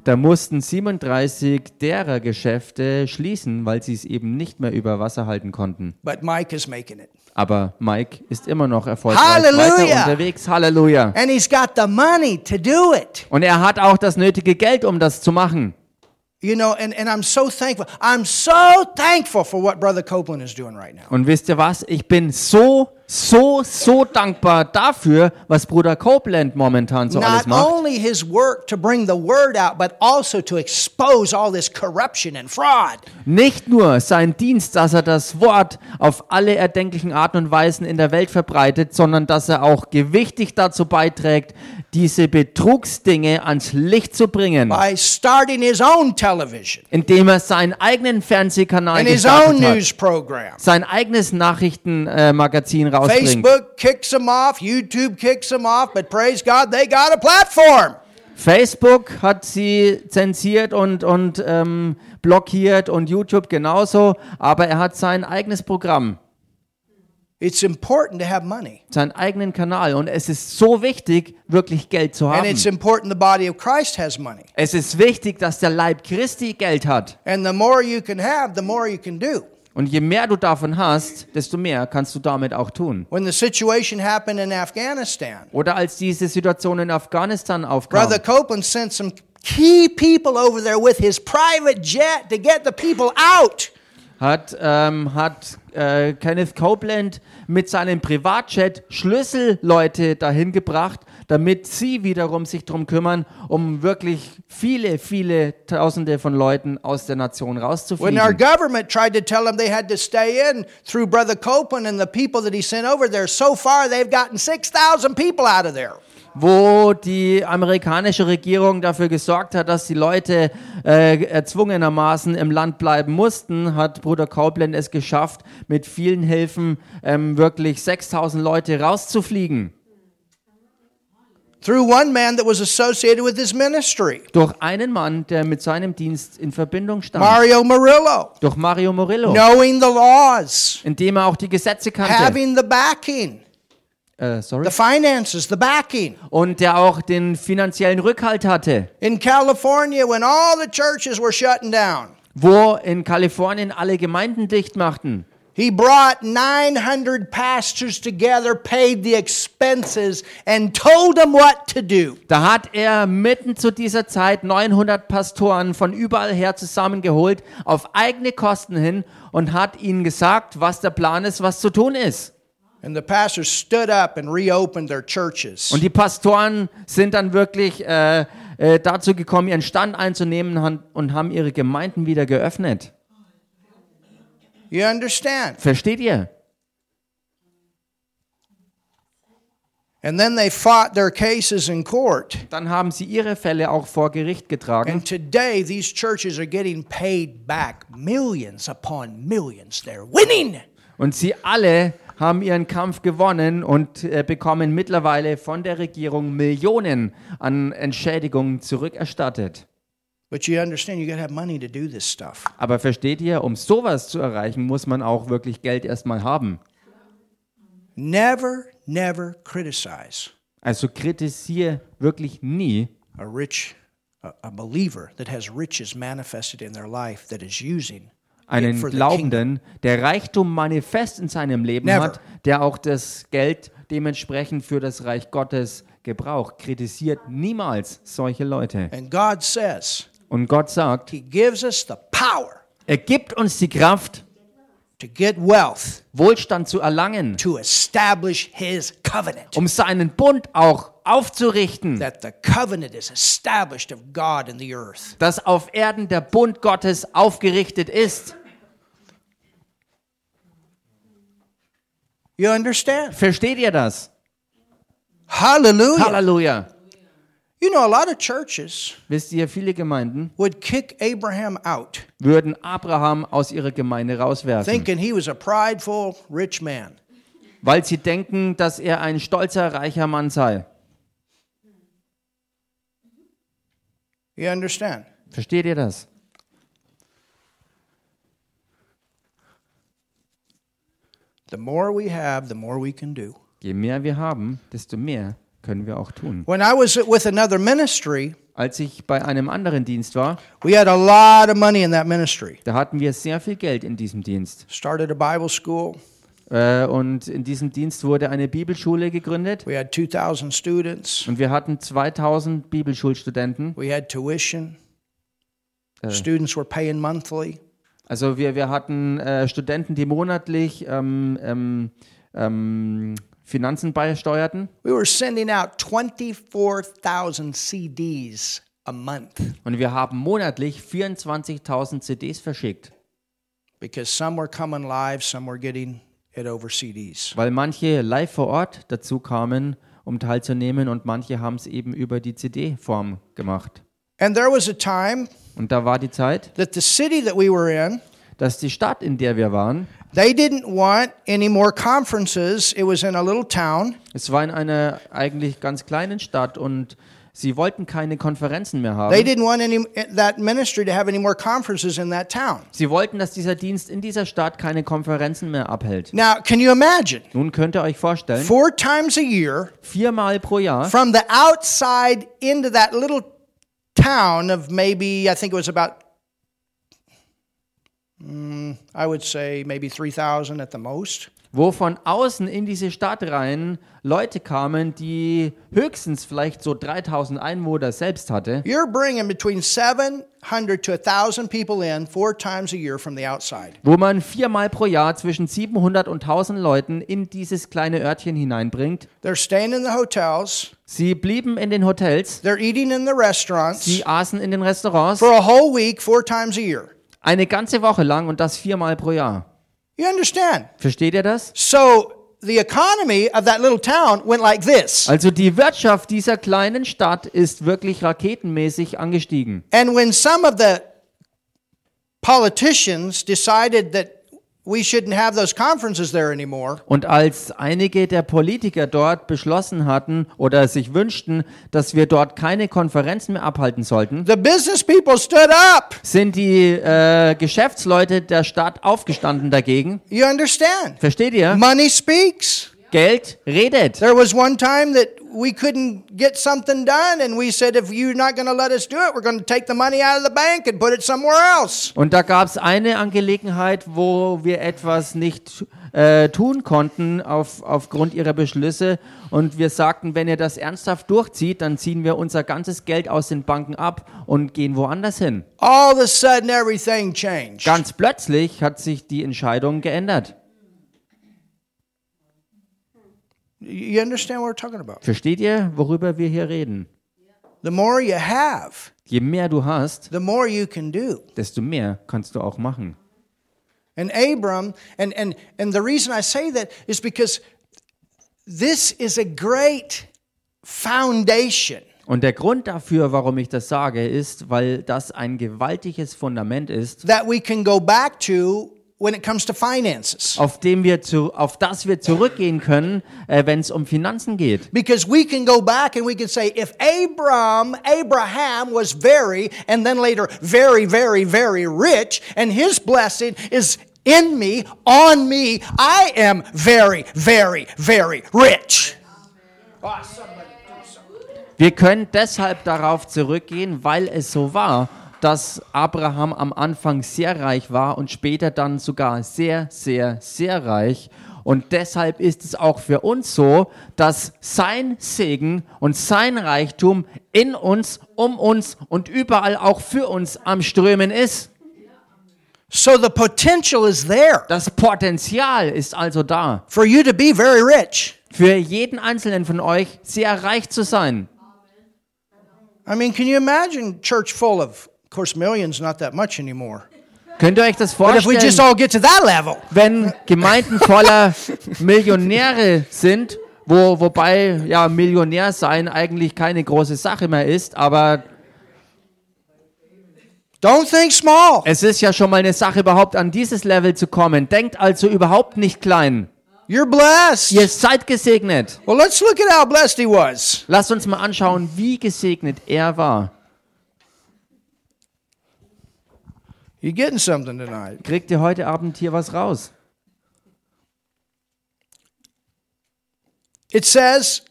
Da mussten siebenunddreißig derer Geschäfte schließen, weil sie es eben nicht mehr über Wasser halten konnten. But Mike is making it. Aber Mike ist immer noch erfolgreich weiter unterwegs. Halleluja. And he's got the money to do it. Und er hat auch das nötige Geld, um das zu machen. You know, and, and I'm so thankful. I'm so thankful for what Brother Copeland is doing right now. Und wisst ihr was? Ich bin so, so, so dankbar dafür, was Bruder Copeland momentan so Not alles macht. Not only his work to bring the word out, but also to expose all this corruption and fraud. Nicht nur sein Dienst, dass er das Wort auf alle erdenklichen Arten und Weisen in der Welt verbreitet, sondern dass er auch gewichtig dazu beiträgt, diese Betrugsdinge ans Licht zu bringen. By starting his own television. Indem er seinen eigenen Fernsehkanal gestartet hat. News program. Sein eigenes Nachrichtenmagazin äh, rausbringt. Facebook kicks him off, YouTube kicks him off, but praise God, they got a platform. Facebook hat sie zensiert und, und ähm, blockiert, und YouTube genauso, aber er hat sein eigenes Programm. It's important to have money. Seinen eigenen Kanal, und es ist so wichtig, wirklich Geld zu haben. And it's important the body of Christ has money. Es ist wichtig, dass der Leib Christi Geld hat. And the more you can have, the more you can do. Und je mehr du davon hast, desto mehr kannst du damit auch tun. When the situation happened in Afghanistan. Oder als diese Situation in Afghanistan aufkam. Brother Copeland sent some key people over there with his private jet to get the people out. Hat, ähm, hat äh, Kenneth Copeland mit seinem Privatjet Schlüsselleute dahin gebracht, damit sie wiederum sich darum kümmern, um wirklich viele, viele Tausende von Leuten aus der Nation rauszufliegen. When our government tried to tell them they had to stay in through Brother Copeland and the people that he sent over there, so far they've gotten six thousand people out of there. Wo die amerikanische Regierung dafür gesorgt hat, dass die Leute äh, erzwungenermaßen im Land bleiben mussten, hat Bruder Copeland es geschafft, mit vielen Hilfen ähm, wirklich sechstausend Leute rauszufliegen. Through one man that was associated with his ministry. Durch einen Mann, der mit seinem Dienst in Verbindung stand. Mario Murillo. Durch Mario Murillo. Knowing the laws. Indem er auch die Gesetze kannte. Having the backing. Uh, sorry? The finances, the backing. Und der auch den finanziellen Rückhalt hatte. In California, when all the churches were shutting down. Wo in Kalifornien alle Gemeinden dicht machten. He brought nine hundred pastors together, paid the expenses and told them what to do. Da hat er mitten zu dieser Zeit neunhundert Pastoren von überall her zusammengeholt, auf eigene Kosten hin, und hat ihnen gesagt, was der Plan ist, was zu tun ist. And the pastors stood up and reopened their churches. Und die Pastoren sind dann wirklich äh, äh, dazu gekommen, ihren Stand einzunehmen, und haben ihre Gemeinden wieder geöffnet. You understand? Versteht ihr? And then they fought their cases in court. Dann haben sie ihre Fälle auch vor Gericht getragen. And today these churches are getting paid back millions upon millions. They're winning. Und sie alle haben ihren Kampf gewonnen und äh, bekommen mittlerweile von der Regierung Millionen an Entschädigungen zurückerstattet. But you understand, you gotta have money to do this stuff. Aber versteht ihr, um sowas zu erreichen, muss man auch wirklich Geld erstmal haben. Never, never criticize. Also kritisiere wirklich nie a rich, a, a believer that has riches manifested in their life that is using einen Glaubenden, der Reichtum manifest in seinem Leben never. hat, der auch das Geld dementsprechend für das Reich Gottes gebraucht. Kritisiert niemals solche Leute. And God says, Und Gott sagt, He gives us the power, er gibt uns die Kraft, to get wealth, Wohlstand zu erlangen, to establish his covenant, um seinen Bund auch aufzurichten, that the covenant is established of God in the earth, dass auf Erden der Bund Gottes aufgerichtet ist. You understand? Versteht ihr das? Hallelujah. Hallelujah. You know, a lot of churches, wisst ihr, viele Gemeinden would kick Abraham out, würden Abraham aus ihrer Gemeinde rauswerfen, thinking he was a prideful rich man, weil sie denken, dass er ein stolzer, reicher Mann sei. You understand? Versteht ihr das? The more we have, the more we can do. Je mehr wir haben, desto mehr können wir auch tun. When I was with another ministry, als ich bei einem anderen Dienst war, we had a lot of money in that ministry. Da hatten wir sehr viel Geld in diesem Dienst. Started a Bible school. Äh, und in diesem Dienst wurde eine Bibelschule gegründet. We had two thousand students. Und wir hatten zweitausend Bibelschulstudenten. We had tuition. Äh. Students were paying monthly. Also wir wir hatten äh, Studenten, die monatlich ähm, ähm, ähm, Finanzen beisteuerten. We were sending out twenty-four thousand C Ds a month. Und wir haben monatlich vierundzwanzigtausend C Ds verschickt. Because some were coming live, some were getting it over C Ds. Weil manche live vor Ort dazu kamen, um teilzunehmen, und manche haben es eben über die C D-Form gemacht. And there was a time, und da war die Zeit, that the city that we were in, dass die Stadt, in der wir waren, they didn't want any more conferences. It was in a little town. Es war in einer eigentlich ganz kleinen Stadt, und sie wollten keine Konferenzen mehr haben. They didn't want any, that ministry to have any more conferences in that town. Sie wollten, dass dieser Dienst in dieser Stadt keine Konferenzen mehr abhält. Now, can you imagine? Nun könnt ihr euch vorstellen, four times a year, viermal pro Jahr, from the outside into that little town of maybe, I think it was about Mm, I would say maybe three thousand at the most. Wo von außen in diese Stadt rein Leute kamen, die höchstens vielleicht so dreitausend Einwohner selbst hatte. You're bringing between seven hundred to one thousand people in four times a year from the outside. Wo man viermal pro Jahr zwischen siebenhundert und tausend Leuten in dieses kleine Örtchen hineinbringt. They're staying in the hotels. Sie blieben in den Hotels. They're eating in the restaurants. Sie aßen in den Restaurants. For a whole week, four times a year. Eine ganze Woche lang, und das viermal pro Jahr. You understand? Versteht ihr das? So the economy of that little town went like this. Also die Wirtschaft dieser kleinen Stadt ist wirklich raketenmäßig angestiegen. And when some of the politicians decided that we shouldn't have those conferences there anymore. Und als einige der Politiker dort beschlossen hatten oder sich wünschten, dass wir dort keine Konferenzen mehr abhalten sollten, the business people stood up. Sind die äh, Geschäftsleute der Stadt aufgestanden dagegen. You understand? Versteht ihr? Money speaks. Geld redet. There was one time that we couldn't get something done, and we said, if you're not going to let us do it, we're going to take the money out of the bank and put it somewhere else. Und da gab's eine Angelegenheit, wo wir etwas nicht äh, tun konnten auf aufgrund ihrer Beschlüsse, und wir sagten, wenn ihr das ernsthaft durchzieht, dann ziehen wir unser ganzes Geld aus den Banken ab und gehen woanders hin. All of a sudden everything changed. Ganz plötzlich hat sich die Entscheidung geändert. You understand what we're talking about? Versteht ihr, worüber wir hier reden? The more you have, je mehr du hast, the more you can do. Desto mehr kannst du auch machen. And Abram, and and and the reason I say that is because This is a great foundation. Und der Grund dafür, warum ich das sage, ist, weil das ein gewaltiges Fundament ist, that we can go back to when it comes to finances. Auf dem wir zu, auf das wir zurückgehen können, äh, wenn es um Finanzen geht. Because we can go back and we can say, if Abraham, Abraham was very, and then later very, very, very rich, and his blessing is in me, on me, I am very, very, very rich. Oh, somebody. Wir können deshalb darauf zurückgehen, weil es so war, dass Abraham am Anfang sehr reich war und später dann sogar sehr, sehr, sehr reich. Und deshalb ist es auch für uns so, dass sein Segen und sein Reichtum in uns, um uns und überall auch für uns am Strömen ist. So the potential is there. Das Potenzial ist also da. For you to be very rich. Für jeden Einzelnen von euch sehr reich zu sein. I mean, can you imagine church full of, of course, millions, not that much anymore. Könnt ihr euch das vorstellen? But if we just all get to that level. Wenn Gemeinden voller Millionäre sind, wo, wobei ja Millionär sein eigentlich keine große Sache mehr ist, aber don't think small. Es ist ja schon mal eine Sache, überhaupt an dieses Level zu kommen. Denkt also überhaupt nicht klein. You're blessed. Ihr seid gesegnet. Well, let's look at how blessed he was. Lasst uns mal anschauen, wie gesegnet er war. You're getting something tonight. Kriegt ihr heute Abend hier was raus? It says,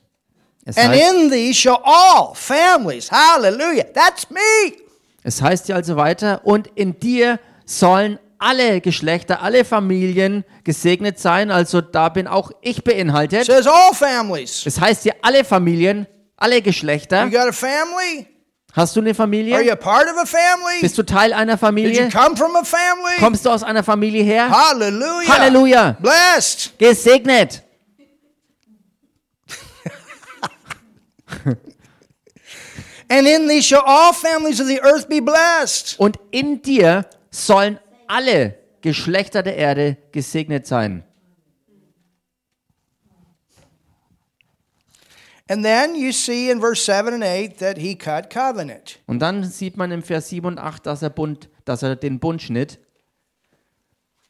es heißt, and in thee shall all families, hallelujah, that's me. Es heißt hier also weiter, und in dir sollen alle Geschlechter, alle Familien gesegnet sein, also da bin auch ich beinhaltet. Says all families. Es heißt hier alle Familien, alle Geschlechter. You got a family? Hast du eine Familie? Are you a part of a family? Bist du Teil einer Familie? Did you come from a family? Kommst du aus einer Familie her? Halleluja! Halleluja! Blessed! Gesegnet! And in thee shall all families of the earth be blessed. Und in dir sollen alle Geschlechter der Erde gesegnet sein. And then you see in verse seven and eight that he cut covenant. Und dann sieht man im Vers sieben und acht, dass er Bund, dass er den Bund schnitt.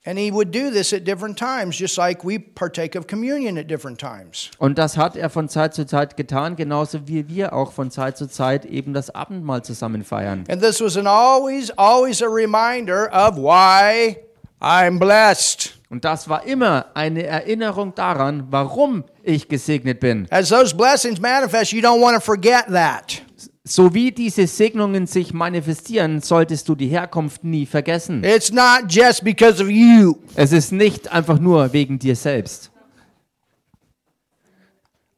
And he would do this at different times, just like we partake of communion at different times. Und das hat er von Zeit zu Zeit getan, genauso wie wir auch von Zeit zu Zeit eben das Abendmahl zusammen feiern. And this was an always, always a reminder of why I'm blessed. Und das war immer eine Erinnerung daran, warum ich gesegnet bin. As those blessings manifest, you don't want to forget that. So wie diese Segnungen sich manifestieren, solltest du die Herkunft nie vergessen. It's not just because of you. Es ist nicht einfach nur wegen dir selbst.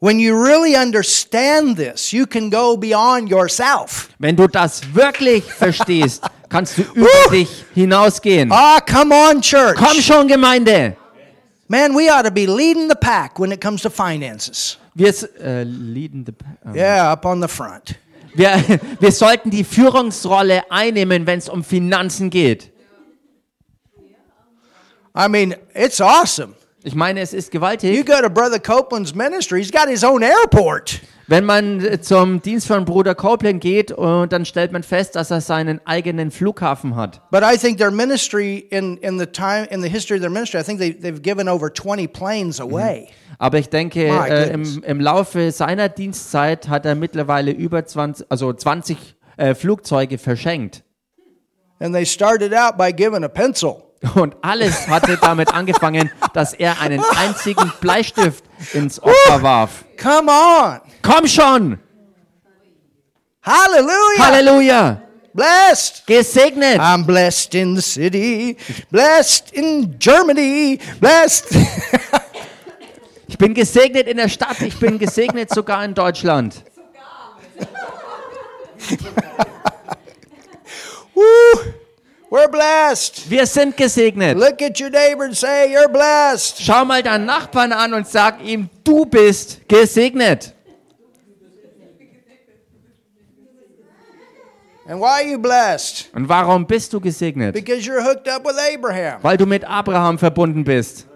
When you really understand this, you can go beyond yourself. Wenn du das wirklich verstehst, kannst du über dich hinausgehen. Ah, come on, Church. Komm schon, Gemeinde. Man, we ought to be leading the pack when it comes to finances. Wir uh, leading the pack. Oh. Yeah, up on the front. Wir, wir sollten die Führungsrolle einnehmen, wenn es um Finanzen geht. I mean, it's awesome. Ich meine, es ist gewaltig. You go to Brother Copeland's ministry, he's got his own airport. Wenn man zum Dienst von Bruder Copeland geht, und dann stellt man fest, dass er seinen eigenen Flughafen hat. But I think their ministry in in the time in the history of their ministry, I think they they've given over twenty planes away. Mhm. Aber ich denke, äh, im, im Laufe seiner Dienstzeit hat er mittlerweile über zwanzig, also zwanzig äh, Flugzeuge verschenkt. And they started out by giving a pencil. Und alles hatte damit angefangen, dass er einen einzigen Bleistift ins Opfer warf. Come on! Komm schon! Halleluja! Halleluja! Blessed. Gesegnet. I'm blessed in the city, blessed in Germany, blessed. Ich bin gesegnet in der Stadt, ich bin gesegnet sogar in Deutschland. We're blessed. Wir sind gesegnet. Look at your neighbor and say, you're blessed. Schau mal deinen Nachbarn an und sag ihm, du bist gesegnet. And why are you blessed? Und warum bist du gesegnet? Because you're hooked up with Abraham. Weil du mit Abraham verbunden bist.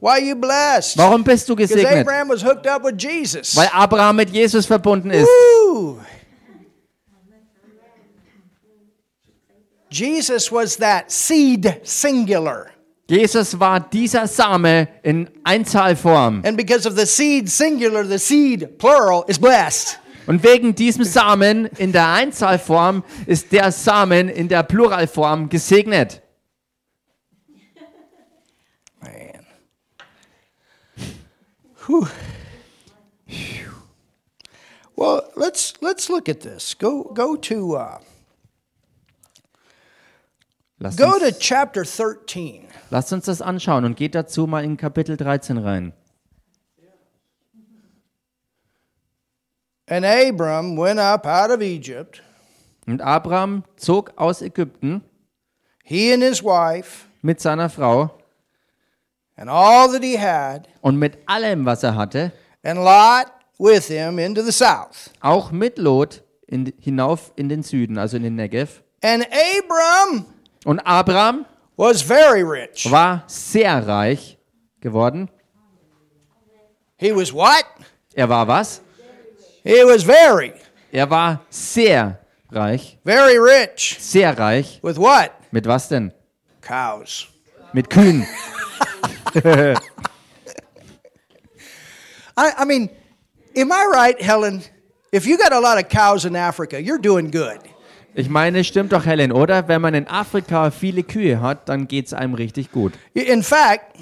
Why are you blessed? Warum bist du gesegnet? Because Abraham was hooked up with Jesus. Weil Abraham mit Jesus verbunden ist. Woo! Jesus was that seed singular. Jesus war dieser Same in Einzahlform. And because of the seed singular, the seed plural is blessed. Und wegen diesem Samen in der Einzahlform ist der Samen in der Pluralform gesegnet. Man. Whew. Well, let's let's look at this. Go go to uh, Lasst Go uns, to chapter thirteen. Lasst uns das anschauen und geht dazu mal in Kapitel dreizehn rein. And Abram went up out of Egypt. Und Abram zog aus Ägypten. He and his wife. Mit seiner Frau. And all that he had. Und mit allem, was er hatte. And Lot with him into the south. Auch mit Lot in, hinauf in den Süden, also in den Negev. And Abram. Und Abraham was very rich. War sehr reich geworden. He was what? Er war was? He was very. Er war sehr reich. Very rich. Sehr reich. With what? Mit was denn? Cows. Mit Kühen. I, I mean, am I right, Helen? If you got a lot of cows in Africa, you're doing good. Ich meine, stimmt doch, Helen, oder? Wenn man in Afrika viele Kühe hat, dann geht's einem richtig gut. In fact,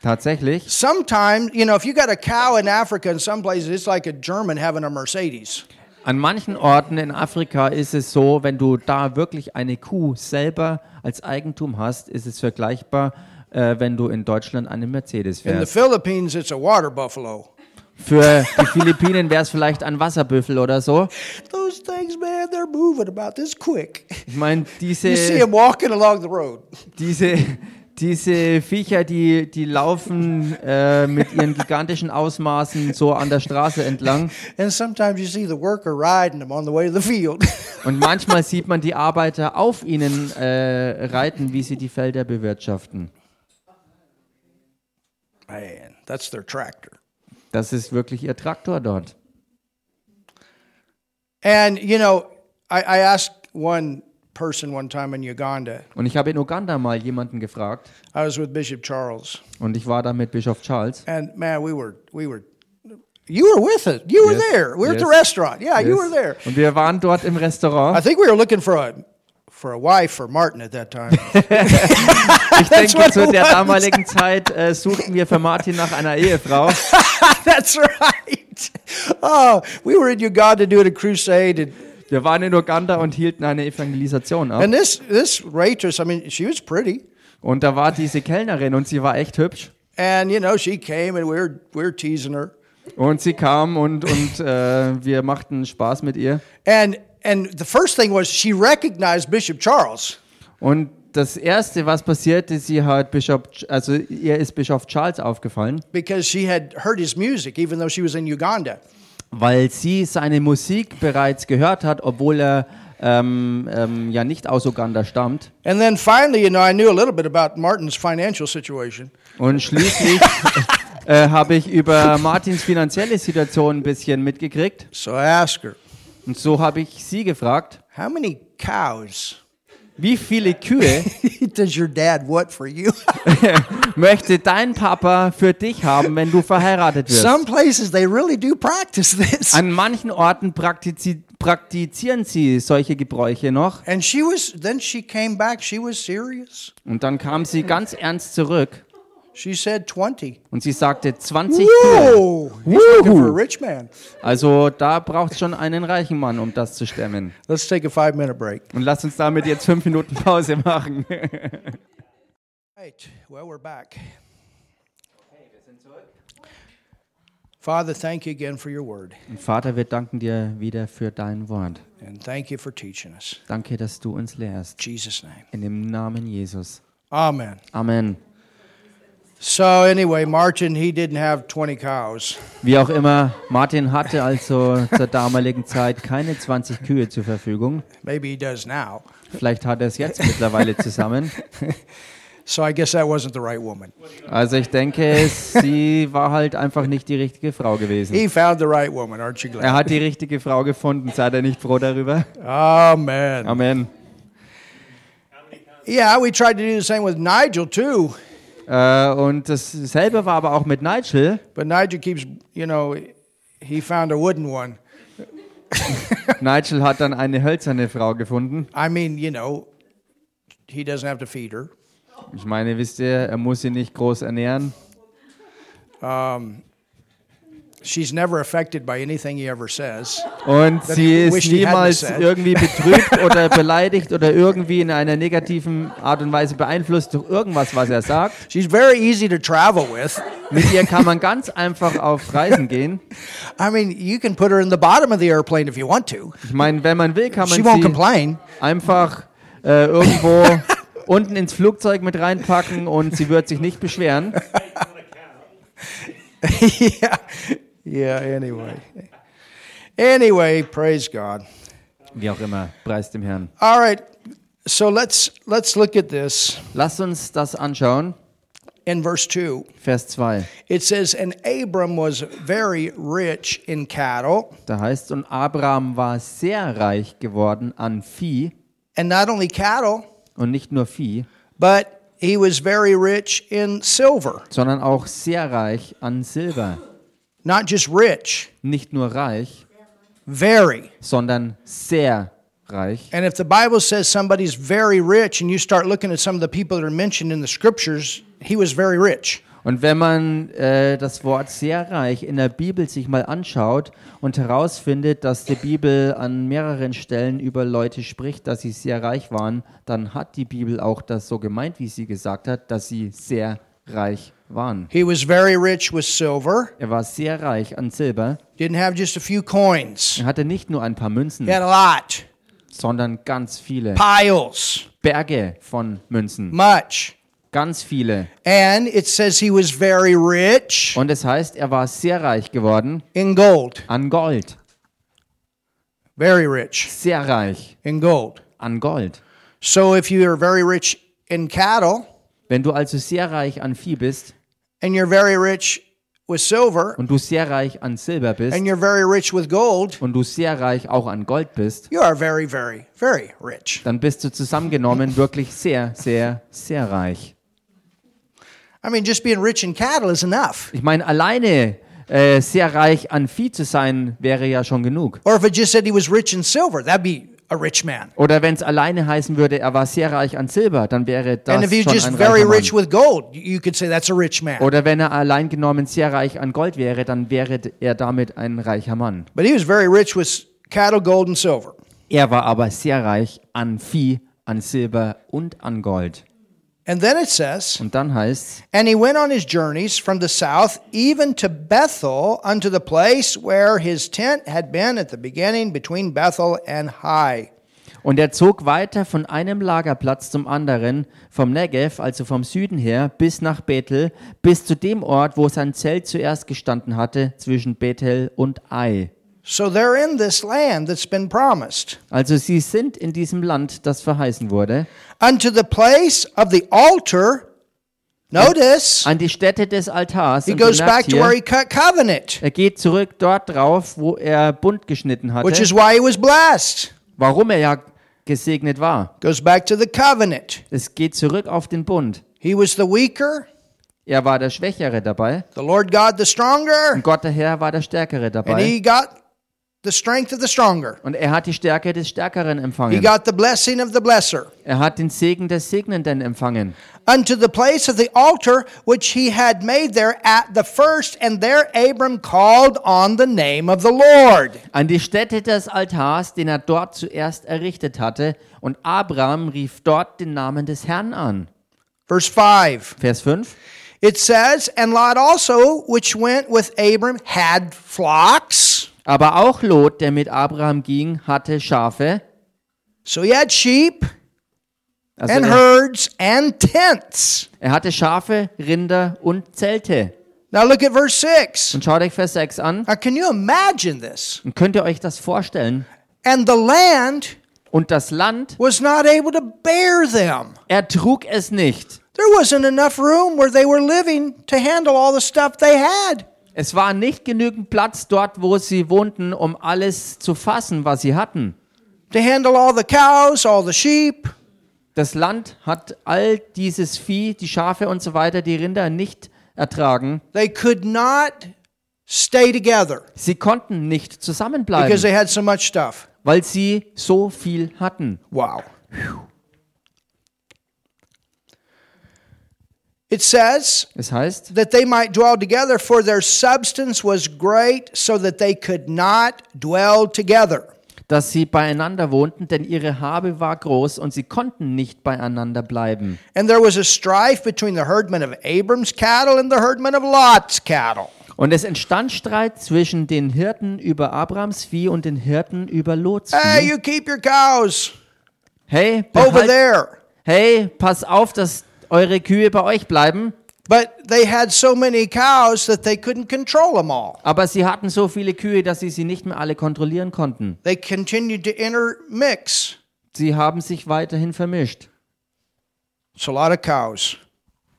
tatsächlich. Sometimes, you know, if you got a cow in Africa, in some places it's like a German having a Mercedes. An manchen Orten in Afrika ist es so, wenn du da wirklich eine Kuh selber als Eigentum hast, ist es vergleichbar, äh, wenn du in Deutschland einen Mercedes fährst. In the Philippines it's a water buffalo. Für die Philippinen wäre es vielleicht ein Wasserbüffel oder so. Those things, man, they're moving about this quick. Ich meine, diese, diese, diese Viecher, die, die laufen äh, mit ihren gigantischen Ausmaßen so an der Straße entlang. Und manchmal sieht man die Arbeiter auf ihnen äh, reiten, wie sie die Felder bewirtschaften. Man, that's their tractor. Das ist wirklich ihr Traktor dort. And you know, I, I asked one person one time in Uganda. Und ich habe in Uganda mal jemanden gefragt. I was with Bishop Charles. Und ich war da mit Bischof Charles. And man, we were, we were, you were with us. You were yes, there. We were yes, at the restaurant. Yeah, yes. You were there. Und wir waren dort im Restaurant. I think we were looking for a for a wife for Martin at that time. Ich denke, zu der damaligen Zeit äh, suchten wir für Martin nach einer Ehefrau. That's right. Oh, we were in Uganda doing a crusade. And wir waren in Uganda und hielten eine Evangelisation ab. And this this waitress, I mean, she was pretty. Und da war diese Kellnerin und sie war echt hübsch. And you know, she came and we were we were teasing her. Und sie kam und und äh, wir machten Spaß mit ihr. And And the first thing was she recognized Bishop Charles. Und das erste, was passierte, sie hat Bischof, also ihr ist Bischof Charles aufgefallen. Because she had heard his music, even though she was in Uganda. Weil sie seine Musik bereits gehört hat, obwohl er ähm, ähm, ja nicht aus Uganda stammt. And then finally, you know, I knew a little bit about Martin's financial situation. Und schließlich äh, habe ich über Martins finanzielle Situation ein bisschen mitgekriegt. So I asked her. Und so habe ich sie gefragt, How many cows? Wie viele Kühe does your dad want for you? möchte dein Papa für dich haben, wenn du verheiratet wirst? Some places they really do practice this. An manchen Orten praktizi- praktizieren sie solche Gebräuche noch. And she was, then she came back, she was serious. Und dann kam sie ganz ernst zurück. She said twenty. Und sie sagte zwanzig Kühe. Woo! Also da braucht es schon einen reichen Mann, um das zu stemmen. Let's take a five minute break. Und lasst uns damit jetzt fünf Minuten Pause machen. Right. Well, we're back. Okay, wir sind zurück. Father, thank you again for your word. Und Vater, wir danken dir wieder für dein Wort. And thank you for teaching us. Danke, dass du uns lehrst. Jesus' name. In dem Namen Jesus. Amen. Amen. So anyway, Martin, he didn't have twenty cows. Wie auch immer, Martin hatte also zur damaligen Zeit keine zwanzig Kühe zur Verfügung. Maybe he does now. Vielleicht hat er es jetzt mittlerweile zusammen. So I guess that wasn't the right woman. Also ich denke, sie war halt einfach nicht die richtige Frau gewesen. He found the right woman, aren't you glad? Er hat die richtige Frau gefunden, seid ihr nicht froh darüber? Amen. Amen. Yeah, we tried to do the same with Nigel too. Uh, und dasselbe war aber auch mit Nigel. But Nigel keeps, you know, he found a wooden one. Nigel hat dann eine hölzerne Frau gefunden. I mean, you know, he doesn't have to feed her. Ich meine, wisst ihr, er muss sie nicht groß ernähren. Um, she's never affected by anything he ever says. Und sie ist niemals irgendwie betrübt oder beleidigt oder irgendwie in einer negativen Art und Weise beeinflusst durch irgendwas, was er sagt. She's very easy to travel with. Mit ihr kann man ganz einfach auf Reisen gehen. I mean, you can put her in the bottom of the airplane if you want to. Ich meine, wenn man will, kann man She won't sie complain. Einfach äh, irgendwo unten ins Flugzeug mit reinpacken und sie wird sich nicht beschweren. yeah. Yeah, anyway. Anyway, praise God. Wie auch immer, preis dem Herrn. All right. So let's let's look at this. Lass uns das anschauen. In verse two. Vers zwei. It says and Abram was very rich in cattle. Da heißt und Abram war sehr reich geworden an Vieh. And not only cattle, und nicht nur Vieh, but he was very rich in silver. Sondern auch sehr reich an Silber. Not just rich, nicht nur reich, very, sondern sehr reich. And if the Bible says somebody's very rich and you start looking at some of the people that are mentioned in the scriptures, he was very rich. Und wenn man äh, das Wort sehr reich in der Bibel sich mal anschaut und herausfindet, dass die Bibel an mehreren Stellen über Leute spricht, dass sie sehr reich waren, dann hat die Bibel auch das so gemeint, wie sie gesagt hat, dass sie sehr reich waren. He was very rich with silver. Er war sehr reich an Silber. Didn't have just a few coins. Er hatte nicht nur ein paar Münzen. He had a lot. Sondern ganz viele. Piles. Berge von Münzen. Much. Ganz viele. And it says he was very rich. Und es heißt, er war sehr reich geworden. In gold. An Gold. Very rich. Sehr reich. In gold. An Gold. So if you are very rich in cattle. Wenn du also sehr reich an Vieh bist. And you're very rich with silver. Und du sehr reich an Silber bist. And you're very rich with gold. Und du sehr reich auch an Gold bist. You are very, very, very rich. Dann bist du zusammengenommen wirklich sehr, sehr, sehr reich. I mean, just being rich in cattle is enough. Ich meine, alleine äh, sehr reich an Vieh zu sein, wäre ja schon genug. Or if it just said he was rich in silver, that'd be a rich man. Oder wenn es alleine heißen würde, er war sehr reich an Silber, dann wäre das schon ein reicher Mann. And if he just very rich with gold, you could say that's a rich man. Oder wenn er allein genommen sehr reich an Gold wäre, dann wäre er damit ein reicher Mann. But he was very rich with cattle, gold and silver. Er war aber sehr reich an Vieh, an Silber und an Gold. And then it says, und dann heißt, and he went on his journeys from the south even to Bethel unto the place where his tent had been at the beginning between Bethel and Hai. Und er zog weiter von einem Lagerplatz zum anderen, vom Negev, also vom Süden her, bis nach Bethel, bis zu dem Ort, wo sein Zelt zuerst gestanden hatte, zwischen Bethel und Ai. So they're in this land that's been promised. Also sie sind in diesem Land, das verheißen wurde. Unto the place of the altar, notice. An die Stätte des Altars. He goes back to where he cut covenant. Er geht zurück dort drauf, wo er Bund geschnitten hatte. Which is why he was blessed. Warum er ja gesegnet war. Goes back to the covenant. Es geht zurück auf den Bund. He was the weaker. Er war der Schwächere dabei. The Lord God the stronger. Und Gott der Herr war der Stärkere dabei. And he got the strength of the stronger. Und er hat die Stärke des Stärkeren empfangen. He got the blessing of the blesser. Er hat den Segen des Segnenden empfangen. Unto the place of the altar which he had made there at the first, and there Abram called on the name of the Lord. An die Stätte des Altars, den er dort zuerst errichtet hatte, und Abram rief dort den Namen des Herrn an. Verse five. Vers fünf. It says, and Lot also, which went with Abram, had flocks. Aber auch Lot, der mit Abraham ging, hatte Schafe. So he had sheep also and er, herds and tents. Er hatte Schafe, Rinder und Zelte. Now look at verse six. Und schaut euch Vers sechs an. Now can you imagine this? Und könnt ihr euch das vorstellen? And the land und das Land was not able to bear them. Er trug es nicht. There wasn't enough room where they were living to handle all the stuff they had. Es war nicht genügend Platz dort, wo sie wohnten, um alles zu fassen, was sie hatten. To handle all the cows, all the sheep. Das Land hat all dieses Vieh, die Schafe und so weiter, die Rinder nicht ertragen. They could not stay together. Sie konnten nicht zusammenbleiben. Because they had so much stuff. Weil sie so viel hatten. Wow. It says, es heißt, that they might dwell together, for their substance was great, so that they could not dwell together. Dass sie beieinander wohnten, denn ihre Habe war groß und sie konnten nicht beieinander bleiben. And there was a strife between the herdmen of Abram's cattle and the herdmen of Lot's cattle. Und es entstand Streit zwischen den Hirten über Abrams Vieh und den Hirten über Lots Vieh. Hey, you keep your cows. Hey, behalt, over there. Hey, pass auf, dass eure Kühe bei euch bleiben. But they had so many cows that they couldn't control them all. Aber sie hatten so viele Kühe, dass sie sie nicht mehr alle kontrollieren konnten. They continued to intermix. Sie haben sich weiterhin vermischt. It's a lot of cows.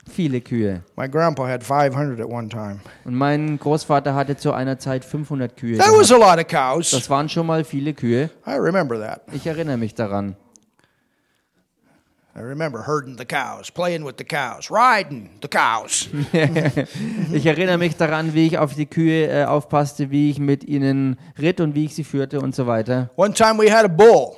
Viele Kühe. My grandpa had five hundred at one time. Und mein Großvater hatte zu einer Zeit fünfhundert Kühe. That was a lot of cows. Das waren schon mal viele Kühe. I remember that. Ich erinnere mich daran. I remember herding the cows, playing with the cows, riding the cows. Ich erinnere mich daran, wie ich auf die Kühe äh, aufpasste, wie ich mit ihnen ritt und wie ich sie führte und so weiter. One time we had a bull.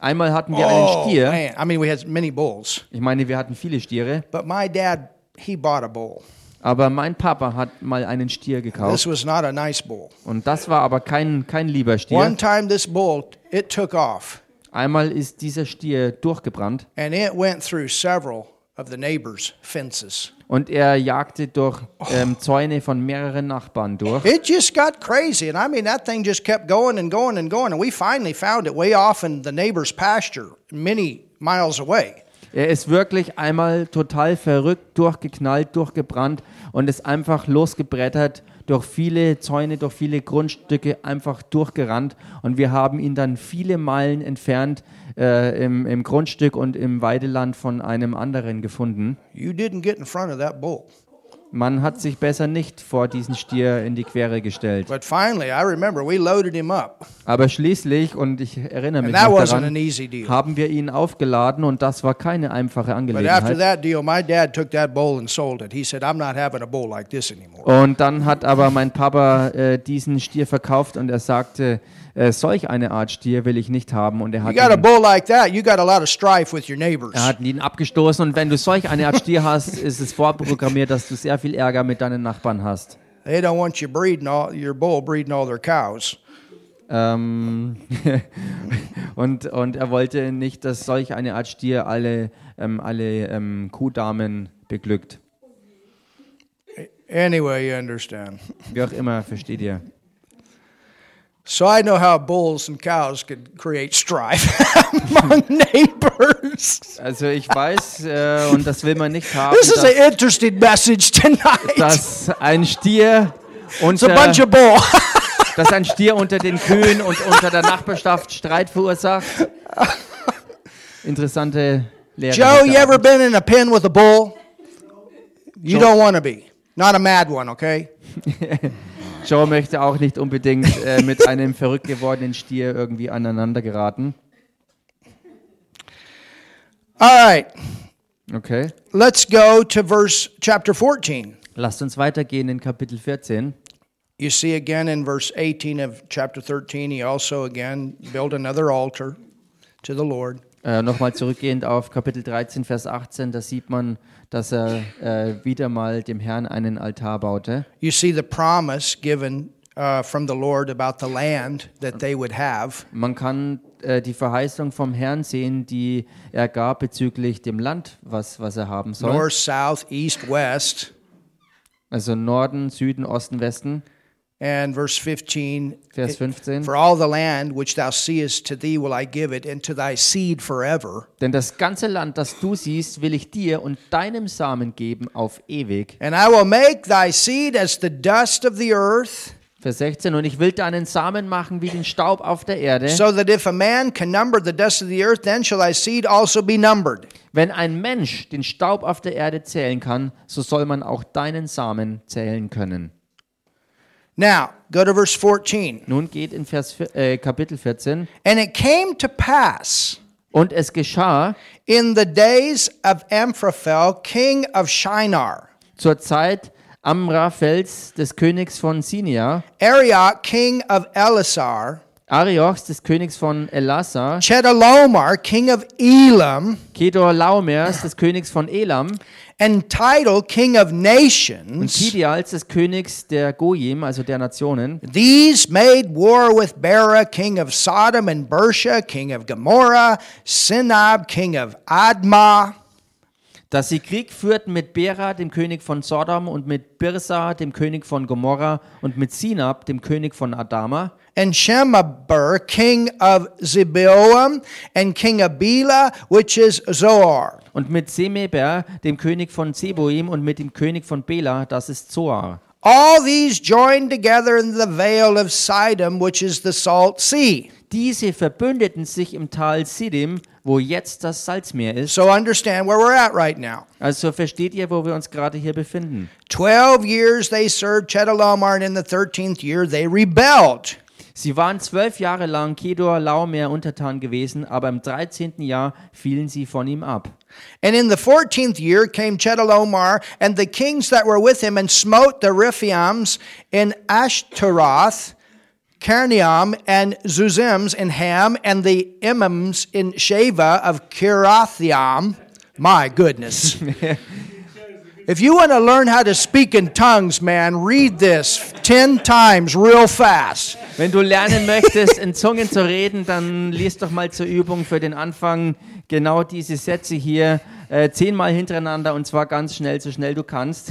Einmal hatten wir oh, einen Stier. Man. I mean, we had many bulls. Ich meine, wir hatten viele Stiere. But my dad, he bought a bull. Aber mein Papa hat mal einen Stier gekauft. This was not a nice bull. Und das war aber kein kein lieber Stier. One time this bull, it took off. Einmal ist dieser Stier durchgebrannt. And it went through several of the neighbors' fences. Und er jagte durch ähm, Zäune von mehreren Nachbarn durch. It just got crazy, and I mean that thing just kept going and going and going, and we finally found it way off in the neighbor's pasture, many miles away. Er ist wirklich einmal total verrückt, durchgeknallt, durchgebrannt und ist einfach losgebrettert. Durch viele Zäune, durch viele Grundstücke einfach durchgerannt. Und wir haben ihn dann viele Meilen entfernt äh, im, im Grundstück und im Weideland von einem anderen gefunden. You didn't get in front of that bull. Man hat sich besser nicht vor diesen Stier in die Quere gestellt. But finally, I remember, we loaded him up. Aber schließlich, und ich erinnere mich noch daran, haben wir ihn aufgeladen und das war keine einfache Angelegenheit. Und dann hat aber mein Papa äh, diesen Stier verkauft und er sagte, äh, solch eine Art Stier will ich nicht haben. Und er hat, ihn, like that, er hat ihn abgestoßen und wenn du solch eine Art Stier hast, ist es vorprogrammiert, dass du sehr viel Ärger mit deinen Nachbarn hast. They don't want you breeding all, your bull breeding all their cows. Ähm, und, und er wollte nicht, dass solch eine Art Stier alle, ähm, alle ähm, Kuhdamen beglückt. Anyway, you understand. Wie auch immer, versteht ihr. So I know how bulls and cows could create strife among neighbors. Also ich weiß, äh, und das will man nicht haben. This is an interesting message tonight. Dass ein Stier unter, It's a bunch of bull. dass ein Stier unter den Kühen und unter der Nachbarschaft Streit verursacht. Interessante Lehre. Joe, you ever been in a pen with a bull? You don't want to be. Not a mad one, okay? Joe möchte auch nicht unbedingt äh, mit einem verrückt gewordenen Stier irgendwie aneinander geraten. Alright. Okay. Let's go to verse chapter fourteen. Lasst uns weitergehen in Kapitel vierzehn. You see again in verse eighteen of chapter thirteen, he also again built another altar to the Lord. Äh, nochmal zurückgehend auf Kapitel dreizehn, Vers achtzehn, da sieht man, dass er äh, wieder mal dem Herrn einen Altar baute. You see the promise given uh, from the Lord about the land that they would have. Man kann äh, die Verheißung vom Herrn sehen, die er gab bezüglich dem Land, was, was er haben soll. North, south, east, west. Also Norden, Süden, Osten, Westen. And verse fifteen, Vers fünfzehn. For all the land which thou seest, to thee will I give it, and to thy seed forever. Denn das ganze Land, das du siehst, will ich dir und deinem Samen geben auf ewig. And I will make thy seed as the dust of the earth. Vers sechzehn, und ich will deinen Samen machen wie den Staub auf der Erde. So that if a man can number the dust of the earth, then shall thy seed also be numbered. Wenn ein Mensch den Staub auf der Erde zählen kann, so soll man auch deinen Samen zählen können. Now, go to verse fourteen. Nun geht in Vers, äh, Kapitel vierzehn. And it came to pass. Und es geschah in the days of Amraphel, king of Shinar. Zur Zeit Amraphels, des Königs von Sinia, Arioch, king of Ellasar, Ariochs, des Königs von Ellasar, Chedorlaomer, king of Elam, Chedorlaomers, des Königs von Elam, and Tidal, king of nations, und Tidal, des Königs der Goyim, also der Nationen. These made war with Berah, king of Sodom, and Berah, king of Gomorrah, Siddim, king of Admah. Dass sie Krieg führten mit Berah, dem König von Sodom, und mit Birsa, dem König von Gomorra, und mit Sinab, dem König von Adama. And Shemaber, king of Zeboam, and king of Bela, which is Zoar. Und mit Semeber, dem König von Zeboim, und mit dem König von Bela, das ist Zoar. All these joined together in the vale of Siddim, which is the salt sea. Diese verbündeten sich im Tal Siddim, wo jetzt das Salzmeer ist. So understand where we're at right now. Also versteht ihr, wo wir uns gerade hier befinden. Twelve years they served Chedorlaomer, and in the thirteenth year they rebelled. Sie waren zwölf Jahre lang Chedorlaomer untertan gewesen, aber im dreizehnten Jahr fielen sie von ihm ab. And in the fourteenth year came Chedorlaomer and the kings that were with him, and smote the Rephaims in Ashtaroth, Carniam and Zuzims in Ham, and the Emims in Sheva of Kirathaim. My goodness. If you want to learn how to speak in tongues, man, read this ten times real fast. Wenn du lernen möchtest, in Zungen zu reden, dann liest doch mal zur Übung für den Anfang genau diese Sätze hier äh, zehnmal hintereinander, und zwar ganz schnell, so schnell du kannst.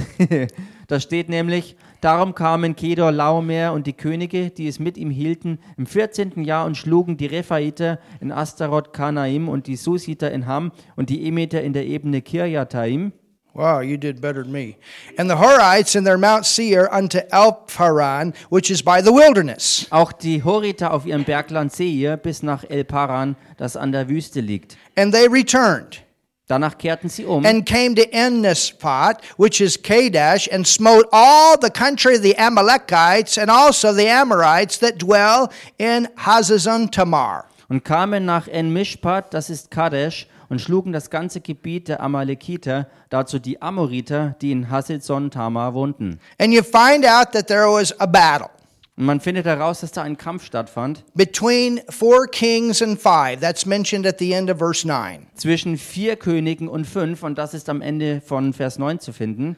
Da steht nämlich: Darum kamen Chedorlaomer und die Könige, die es mit ihm hielten, im vierzehnten Jahr und schlugen die Rephaiter in Astaroth Kanaim und die Susiter in Ham und die Emeter in der Ebene Kirjataim. Wow, you did better than me. And the Horites in their Mount Seir unto El Paran, which is by the wilderness. Auch die Horiter auf ihrem Bergland Seir bis nach El Paran, das an der Wüste liegt. And they returned. Danach kehrten sie um. And came to Ennespot, which is Kadesh, and smote all the country of the Amalekites and also the Amorites that dwell in Hazazon Tamar. Und kamen nach En-Mishpat, das ist Kadesh, und schlugen das ganze Gebiet der Amalekiter, dazu die Amoriter, die in Hazazon Tamar wohnten. And you find out that there was a battle. Und man findet heraus, dass da ein Kampf stattfand. Between four kings and five, that's mentioned at the end of verse nine. Zwischen vier Königen und fünf, und das ist am Ende von Vers neun zu finden.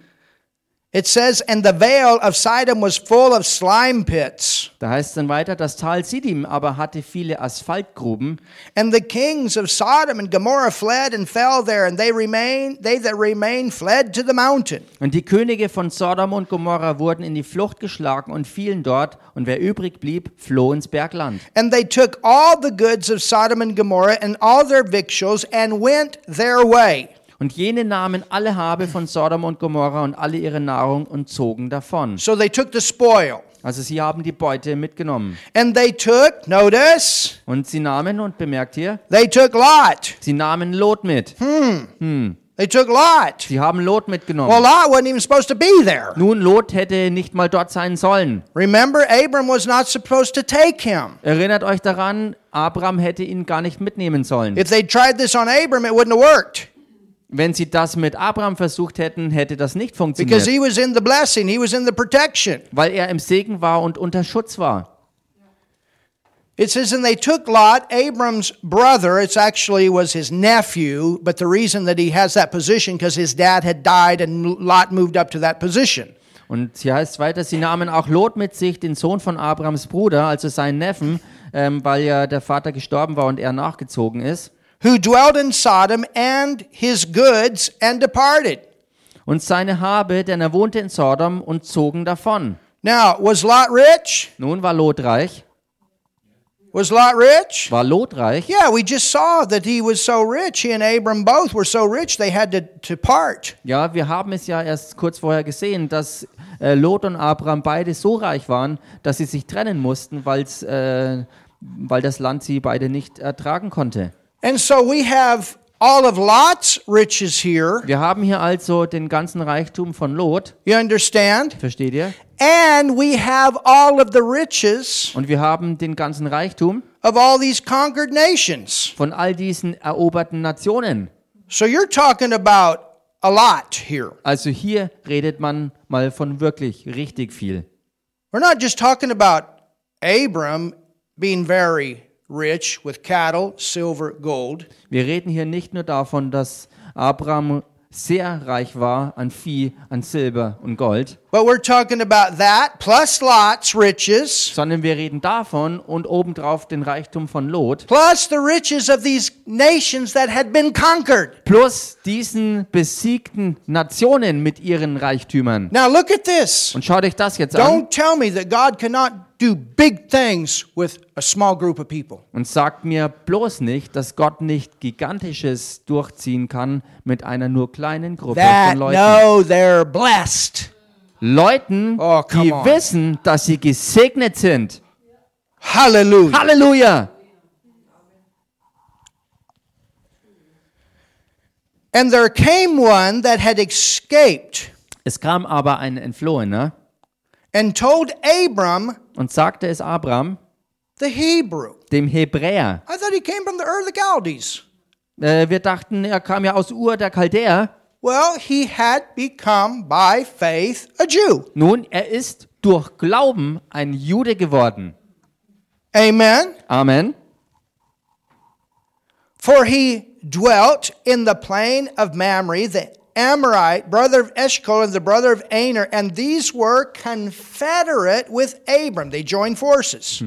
It says, and the vale of Siddim was full of slime pits. Da heißt es dann weiter, das Tal Siddim aber hatte viele Asphaltgruben. And the kings of Sodom and Gomorrah fled and fell there, and they remained, they that remained fled to the mountain. Und die Könige von Sodom und Gomorrah wurden in die Flucht geschlagen und fielen dort, und wer übrig blieb, floh ins Bergland. And they took all the goods of Sodom and Gomorrah and all their victuals and went their way. Und jene nahmen alle Habe von Sodom und Gomorra und alle ihre Nahrung und zogen davon. So they took the spoil. Also sie haben die Beute mitgenommen. And they took, notice, und sie nahmen, und bemerkt hier, they took Lot. Sie nahmen Lot mit. Hmm. Hm. They took Lot. Sie haben Lot mitgenommen. Well, Lot wasn't even supposed to be there. Nun, Lot hätte nicht mal dort sein sollen. Remember, Abram was not supposed to take him. Erinnert euch daran, Abram hätte ihn gar nicht mitnehmen sollen. If they tried this on Abram, it wouldn't have worked. Wenn sie das mit Abraham versucht hätten, hätte das nicht funktioniert. Because he was in the blessing, he was in the protection. Weil er im Segen war und unter Schutz war. It says, and they took Lot, Abram's brother. It's actually was his nephew, but the reason that he has that position because his dad had died and Lot moved up to that position. Und hier heißt es weiter, sie nahmen auch Lot mit sich, den Sohn von Abrahams Bruder, also seinen Neffen, ähm, weil ja der Vater gestorben war und er nachgezogen ist. Who dwelt in Sodom and his goods and departed. Und seine Habe, denn er wohnte in Sodom, und zogen davon. Now, was Lot rich? Nun war Lot reich. Was Lot rich? War Lot reich? Yeah, we just saw that he was so rich. He and Abram both were so rich they had to, to part. Ja, wir haben es ja erst kurz vorher gesehen, dass äh, Lot und Abram beide so reich waren, dass sie sich trennen mussten, weil's, äh, weil das Land sie beide nicht ertragen konnte. And so we have all of Lot's riches here. Wir haben hier also den ganzen Reichtum von Lot. You understand? Versteht ihr? And we have all of the riches. Und wir haben den ganzen Reichtum of all these conquered nations. Von all diesen eroberten Nationen. So you're talking about a lot here. Also hier redet man mal von wirklich richtig viel. We're not just talking about Abram being very rich with cattle, silver, gold. Wir reden hier nicht nur davon, dass Abram sehr reich war an Vieh, an Silber und Gold. But we're talking about that plus Lot's riches. Sondern wir reden davon und obendrauf den Reichtum von Lot. Plus the riches of these nations that had been conquered. Plus diesen besiegten Nationen mit ihren Reichtümern. Now look at this. Und schaut euch das jetzt an. Don't tell me that God cannot do big things with a small group of people. Und sagt mir bloß nicht, dass Gott nicht Gigantisches durchziehen kann mit einer nur kleinen Gruppe That von Leuten. No, they're blessed. Leuten, oh, die on. wissen, dass sie gesegnet sind. Halleluja. Halleluja. And there came one that had escaped. Es kam aber ein Entflohener. And told Abram, und sagte es Abram, the Hebrew, dem Hebräer. I thought he came from the Ur of the Chaldees. Äh, wir dachten, er kam ja aus Ur der Chaldäer. Well, he had become by faith a Jew. Nun, er ist durch Glauben ein Jude geworden. Amen. Amen. For he dwelt in the plain of Mamre, the Amorite, brother of Eshcol and the brother of Aner, and these were confederate with Abram. They joined forces.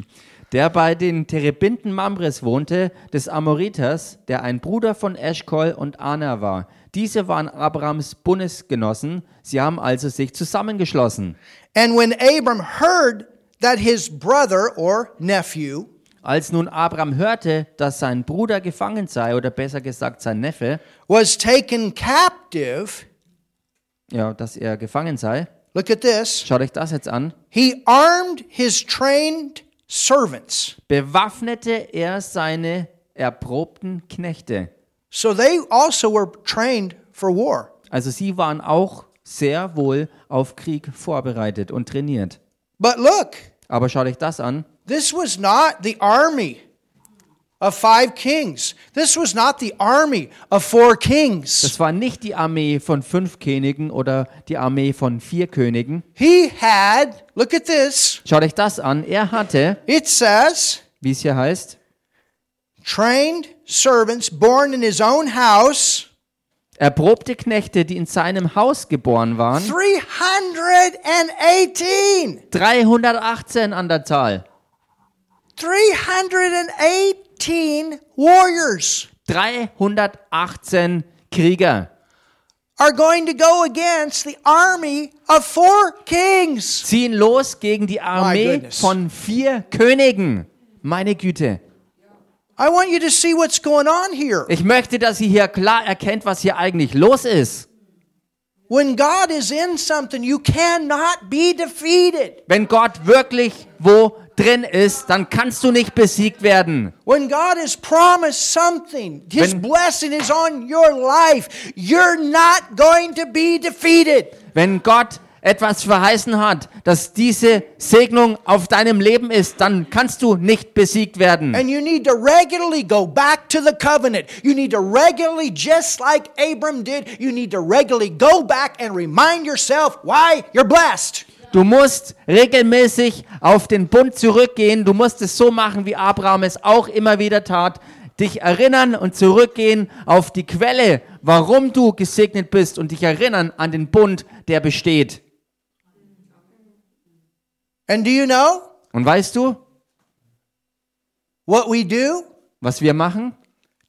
Der bei den Terebinten Mamres wohnte, des Amoriters, der ein Bruder von Eshcol und Aner war. Diese waren Abrams Bundesgenossen. Sie haben also sich zusammengeschlossen. And when Abram heard that his brother or nephew, als nun Abram hörte, dass sein Bruder gefangen sei, oder besser gesagt sein Neffe, was taken captive, ja, dass er gefangen sei. Look at this. Schaut euch das jetzt an. He armed his trained servants. Bewaffnete er seine erprobten Knechte. So they also were trained for war. Also sie waren auch sehr wohl auf Krieg vorbereitet und trainiert. But look. Aber schaut euch das an. This was not the army of five kings. This was not the army of four kings. Das war nicht die Armee von fünf Königen oder die Armee von vier Königen. He had, look at this. Schaut euch das an. Er hatte, it says, wie es hier heißt, trained servants born in his own house. Erprobte Knechte, die in seinem Haus geboren waren. dreihundertachtzehn. dreihundertachtzehn an der Zahl. dreihundertachtzehn warriors. dreihundertachtzehn Krieger. Are going to go against the army of four kings. Ziehen los gegen die Armee von vier Königen. Meine Güte. I want you to see what's going on here. Ich möchte, dass ihr hier klar erkennt, was hier eigentlich los ist. When God is in something, you cannot be defeated. Wenn Gott wirklich wo drin ist, dann kannst du nicht besiegt werden. When God has promised something, His wenn, blessing is on your life. You're not going to be defeated. Wenn Gott etwas verheißen hat, dass diese Segnung auf deinem Leben ist, dann kannst du nicht besiegt werden. And you need to regularly go back to the covenant. You need to regularly, just like Abram did, you need to regularly go back and remind yourself why you're blessed. Du musst regelmäßig auf den Bund zurückgehen. Du musst es so machen, wie Abraham es auch immer wieder tat. Dich erinnern und zurückgehen auf die Quelle, warum du gesegnet bist, und dich erinnern an den Bund, der besteht. And do you know? Und weißt du, what we do? Was wir machen?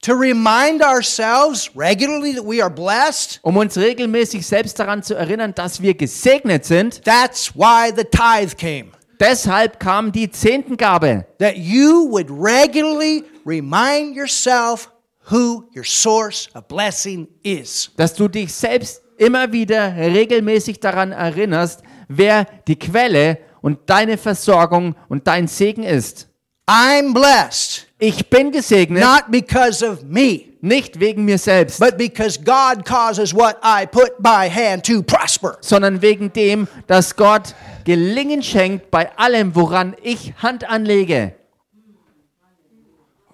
To remind ourselves regularly that we are blessed. Um uns regelmäßig selbst daran zu erinnern, dass wir gesegnet sind. That's why the tithe came. Deshalb kam die Zehntengabe. That you would regularly remind yourself who your source of blessing is. Dass du dich selbst immer wieder regelmäßig daran erinnerst, wer die Quelle und deine Versorgung und dein Segen ist. I'm blessed. Ich bin gesegnet. Not because of me. Nicht wegen mir selbst, but because God causes what I put my hand to prosper. Sondern wegen dem, dass Gott Gelingen schenkt bei allem, woran ich Hand anlege.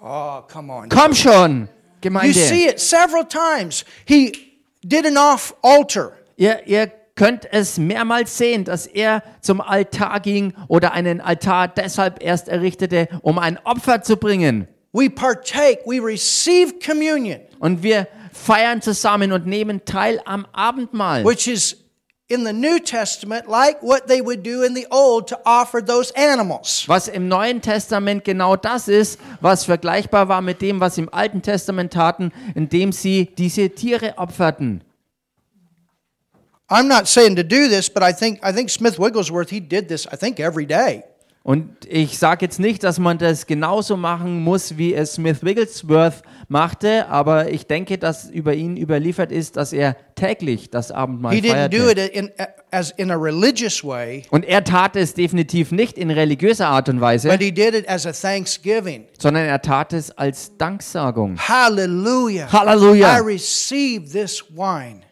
Oh, come on. Komm schon, Gemeinde. You see it several times. He did an off altar. Ihr, ihr könnt es mehrmals sehen, dass er zum Altar ging oder einen Altar deshalb erst errichtete, um ein Opfer zu bringen. We partake, we receive communion. Und wir feiern zusammen und nehmen teil am Abendmahl. Which is in the New Testament like what they would do in the Old to offer those animals. Was im Neuen Testament genau das ist, was vergleichbar war mit dem, was im Alten Testament taten, indem sie diese Tiere opferten. I'm not saying to do this, but I think I think Smith Wigglesworth, he did this I think every day. Und ich sage jetzt nicht, dass man das genauso machen muss, wie es Smith Wigglesworth machte, aber ich denke, dass über ihn überliefert ist, dass er täglich das Abendmahl feierte. Und er tat es definitiv nicht in religiöser Art und Weise, sondern er tat es als Danksagung. Halleluja! Halleluja!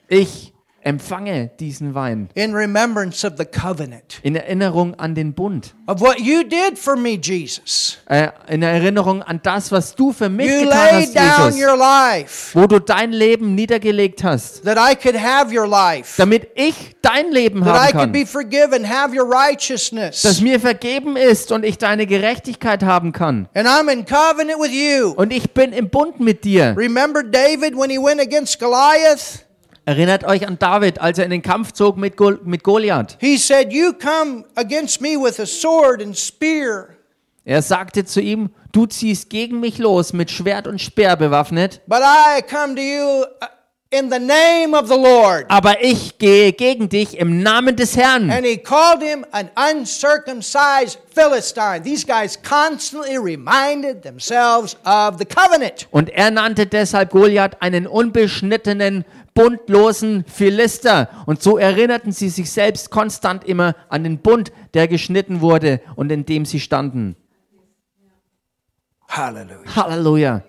Ich empfange diesen Wein in remembrance of the covenant, in Erinnerung an den Bund, of what you did for me, Jesus, äh, in Erinnerung an das, was du für mich you getan hast, down Jesus, your life, wo du dein Leben niedergelegt hast, that I could have your life, damit ich dein Leben that haben I kann, could be forgiven, have your righteousness, dass mir vergeben ist und ich deine Gerechtigkeit haben kann. And I'm in covenant with you. Und ich bin im Bund mit dir. Remember David when he went against Goliath? Erinnert euch an David, als er in den Kampf zog mit, Gol- mit Goliath. He said, "You come against me with a sword and spear." Er sagte zu ihm, du ziehst gegen mich los mit Schwert und Speer bewaffnet. But I come to you in the name of the Lord. Aber ich gehe gegen dich im Namen des Herrn. And he called him an uncircumcised Philistine. These guys constantly reminded themselves of the covenant. Und er nannte deshalb Goliath einen unbeschnittenen, bundlosen Philister. Und so erinnerten sie sich selbst konstant immer an den Bund, der geschnitten wurde und in dem sie standen. Halleluja. Halleluja.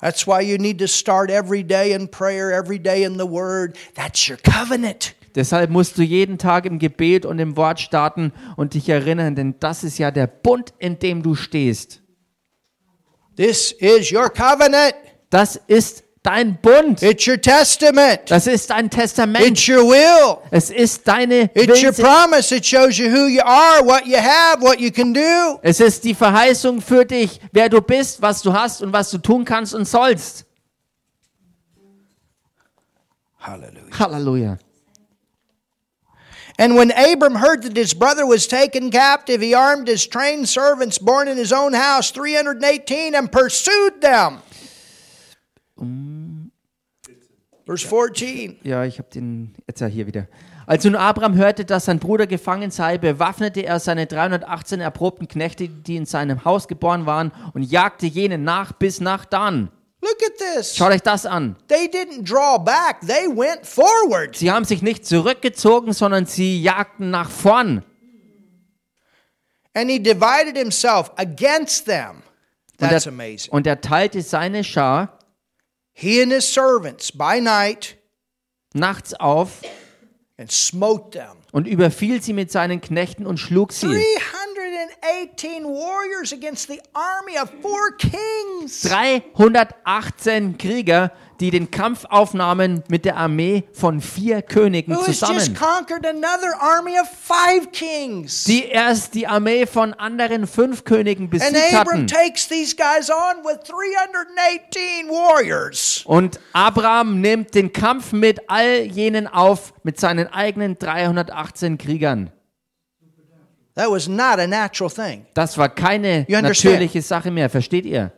That's why you need to start every day in prayer, every day in the word. That's your covenant. Deshalb musst du jeden Tag im Gebet und im Wort starten und dich erinnern, denn das ist ja der Bund, in dem du stehst. This is your covenant. Das ist dein Bund. It's your testament. Das ist dein Testament. It's your will. Es ist deine Willensentscheidung. It's your promise. It shows you who you are, what you have, what you can do. Es ist die Verheißung für dich, wer du bist, was du hast und was du tun kannst und sollst. Halleluja. Halleluja. And when Abram heard that his brother was taken captive, he armed his trained servants born in his own house, three hundred eighteen, and pursued them. Um, Vers vierzehn. Ja, ich habe den jetzt ja hier wieder. Als nun Abraham hörte, dass sein Bruder gefangen sei, bewaffnete er seine dreihundertachtzehn erprobten Knechte, die in seinem Haus geboren waren, und jagte jenen nach bis nach Dan. Look at this. Schaut euch das an. They didn't draw back, they went forward. Sie haben sich nicht zurückgezogen, sondern sie jagten nach vorn. And he divided himself against them. That's und er, amazing. Und er teilte seine Schar. He and his servants by night, nachts auf, and smote them. Und überfiel sie mit seinen Knechten und schlug sie. dreihundertachtzehn warriors against the army of four kings. dreihundertachtzehn Krieger, die den Kampf aufnahmen mit der Armee von vier Königen zusammen. Who has just conquered another army of five kings. Die erst die Armee von anderen fünf Königen besiegt hatten. And Abram takes these guys on with dreihundertachtzehn warriors. Und Abraham nimmt den Kampf mit all jenen auf, mit seinen eigenen dreihundertachtzehn Kriegern. That was not a natural thing. Das war keine natürliche Sache mehr, versteht ihr?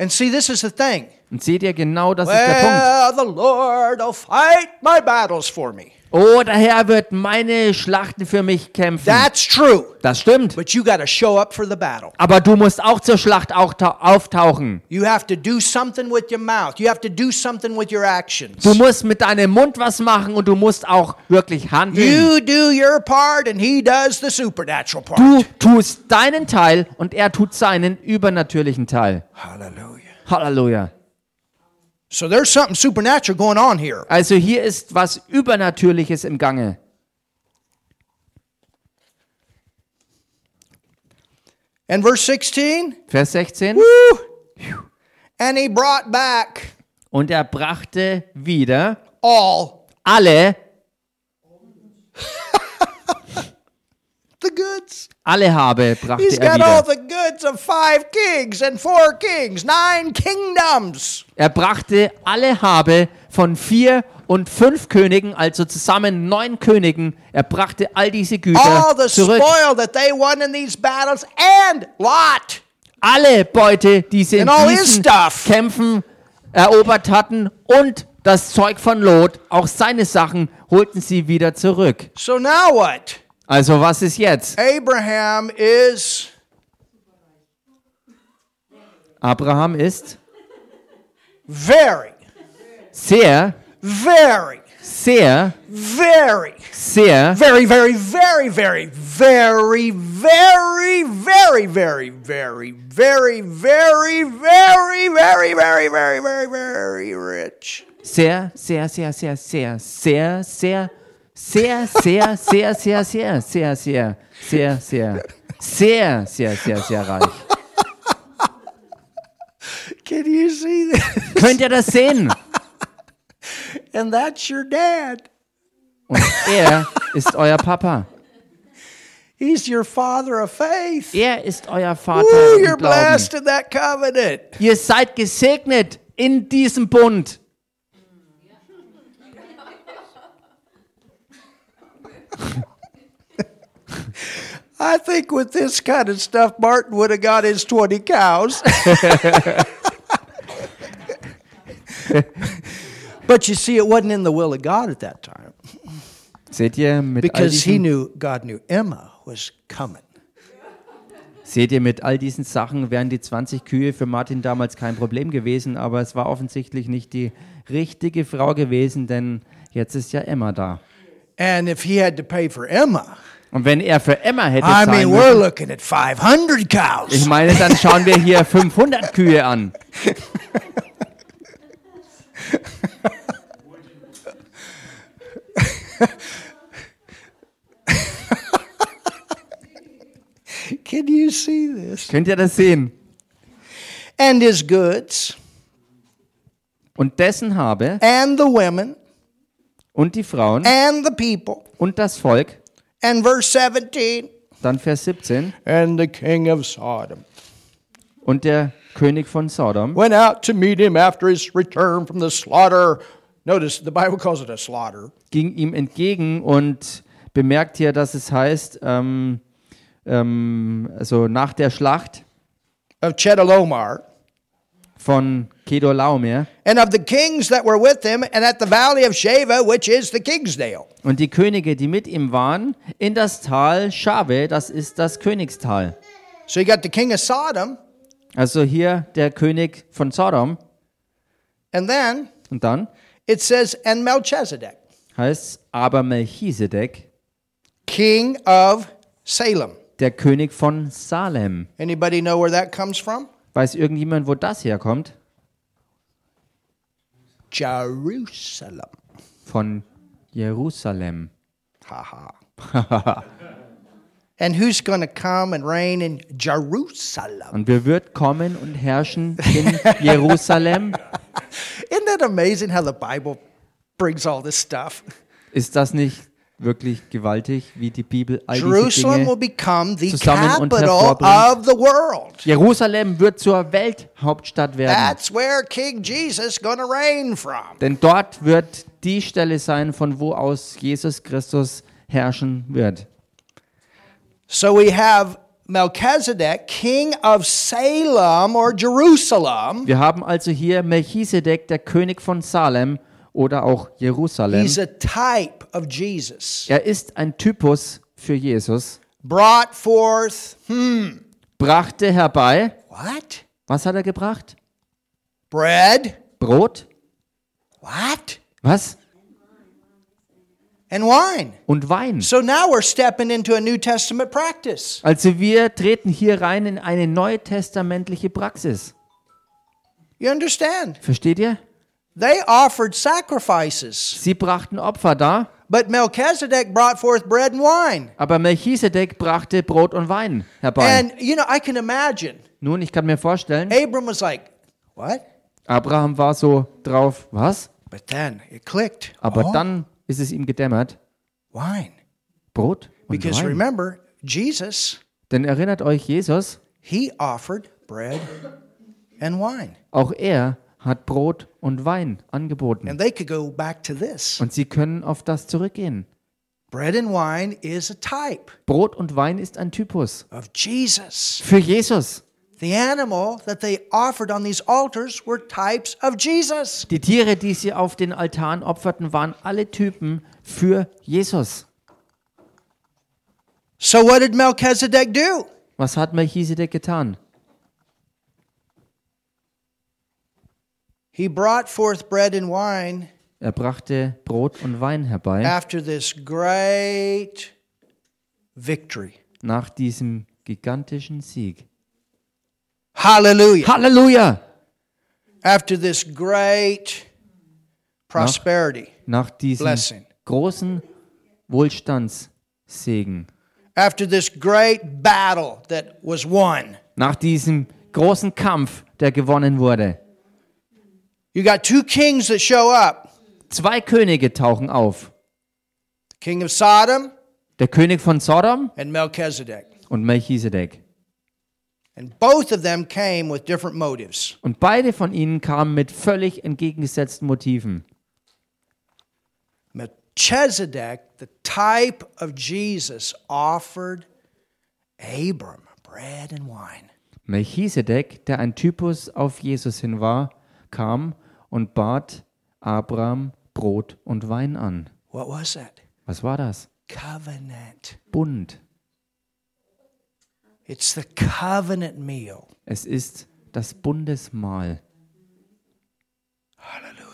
And see, this is the thing. Und seht ihr, genau das well, ist der Punkt. The Lord will fight my battles for me. Oh, der Herr wird meine Schlachten für mich kämpfen. That's true. Das stimmt. But you got to show up for the battle. Aber du musst auch zur Schlacht auftauchen. You have to do something with your mouth. You have to do something with your actions. Du musst mit deinem Mund was machen und du musst auch wirklich handeln. You do your part and he does the supernatural part. Du tust deinen Teil und er tut seinen übernatürlichen Teil. Halleluja. Halleluja. So there's something supernatural going on here. Also hier ist was Übernatürliches im Gange. And verse sixteen. Vers sechzehn. Woo! And he brought back. Und er brachte wieder all. Alle. The goods. Alle Habe brachte He's er wieder. He's got all the goods of five kings and four kings, nine kingdoms. Er brachte alle Habe von vier und fünf Königen, also zusammen neun Königen. Er brachte all diese Güter all the zurück. Spoil that they won in these battles and Lot. Alle Beute, die sie in diesen Kämpfen erobert hatten und das Zeug von Lot, auch seine Sachen, holten sie wieder zurück. So now what? Also was ist jetzt? Abraham ist Abraham ist very sehr very sehr very sehr very very very very very very very very very very very very very very very very rich. Sehr sehr sehr sehr sehr sehr sehr Sehr, sehr, sehr, sehr, sehr, sehr, sehr, sehr, sehr, sehr, sehr, sehr, sehr reich. Can you see this? Könnt ihr das sehen? And that's your dad. Und er ist euer Papa. He's your father of faith. Er ist euer Vater im Glauben. You're blessed in that covenant. Ihr seid gesegnet in diesem Bund. I think with this kind of stuff, Martin would have got his twenty cows. But you see, it wasn't in the will of God at that time. Seht ihr, mit because all diesen, he knew, God knew Emma was coming. Seht ihr, mit all diesen Sachen wären die zwanzig Kühe für Martin damals kein Problem gewesen, aber es war offensichtlich nicht die richtige Frau gewesen, denn jetzt ist ja Emma da. And if he had to pay for Emma, und wenn er für Emma hätte I mean, sein müssen, we're looking at five hundred cows. Ich meine, dann schauen wir hier fünfhundert Kühe an. Can you see this? Könnt ihr das sehen? And his goods. Und dessen Habe. And the women. Und die Frauen and the people. Und das Volk. And verse seventeen. Dann Vers siebzehn. And the king of Sodom. Und der König von Sodom went out to meet him after his return from the slaughter. Notice the Bible calls it a slaughter. Ging ihm entgegen und bemerkt hier, dass es heißt, ähm, ähm, also nach der Schlacht of Chedorlaomer. Von Chedorlaomer. And of the kings that were with him, and at the valley of Sheva, which is the king's dale. Und die Könige, die mit ihm waren, in das Tal Shave, das ist das Königstal. So you got the king of Sodom. Also hier der König von Sodom. And then. Und dann. It says, and Melchizedek. Heißt aber Melchizedek. King of Salem. Der König von Salem. Anybody know where that comes from? Weiß irgendjemand, wo das herkommt? Jerusalem. Von Jerusalem. Haha. And who's going to come and reign in Jerusalem? Und wer wird kommen und herrschen in Jerusalem? Isn't that amazing how the Bible brings all this stuff? Ist das nicht wirklich gewaltig, wie die Bibel all diese Dinge zusammen und hervorbringt. Jerusalem wird zur Welthauptstadt werden. That's where King Jesus gonna reign from. Denn dort wird die Stelle sein, von wo aus Jesus Christus herrschen wird. So we have Melchizedek, King of Salem or Jerusalem. Wir haben also hier Melchizedek, der König von Salem oder auch Jerusalem. He's a type of Jesus. Er ist ein Typus für Jesus. Brought forth, hmm. brachte herbei. What? Was hat er gebracht? Bread. Brot. What? Was? And wine. Und Wein. So now we're stepping into a New Testament practice. Also wir treten hier rein in eine neutestamentliche Praxis. You understand? Versteht ihr? They offered sacrifices. Sie brachten Opfer dar. But Melchizedek brought forth bread and wine. Aber Melchizedek brachte Brot und Wein herbei. And you know, I can imagine. Nun, ich kann mir vorstellen. Abraham was like, what? Abraham war so drauf, was? But then it clicked. Aber oh. dann ist es ihm gedämmert. Wine. Brot und Because Wein. Remember, Jesus, denn erinnert euch, Jesus, he offered bread and wine. Auch er hat Brot und Wein angeboten. And they could go back to this. Und sie können auf das zurückgehen. Bread and wine is a type. Brot und Wein ist ein Typus. Of Jesus. Für Jesus. The animal that they offered on these altars were types of Jesus. Die Tiere, die sie auf den Altaren opferten, waren alle Typen für Jesus. So what did Melchizedek do? Was hat Melchizedek getan? He brought forth bread and wine. Er brachte Brot und Wein herbei. After this great victory. Nach diesem gigantischen Sieg. Hallelujah. Hallelujah. After this great prosperity. Nach, nach diesem blessing. Großen Wohlstandssegen. After this great battle that was won. Nach diesem großen Kampf, der gewonnen wurde. You got two kings that show up. Zwei Könige tauchen auf. The king of Sodom, der König von Sodom and Melchizedek. Und Melchizedek. And both of them came with different motives. Und beide von ihnen kamen mit völlig entgegengesetzten Motiven. Melchizedek, the type of Jesus, offered Abram bread and wine. Melchizedek, der ein Typus auf Jesus hin war, kam und bat Abraham Brot und Wein an. What was that? Was war das? Covenant. Bund. It's the covenant meal. Es ist das Bundesmahl. Halleluja.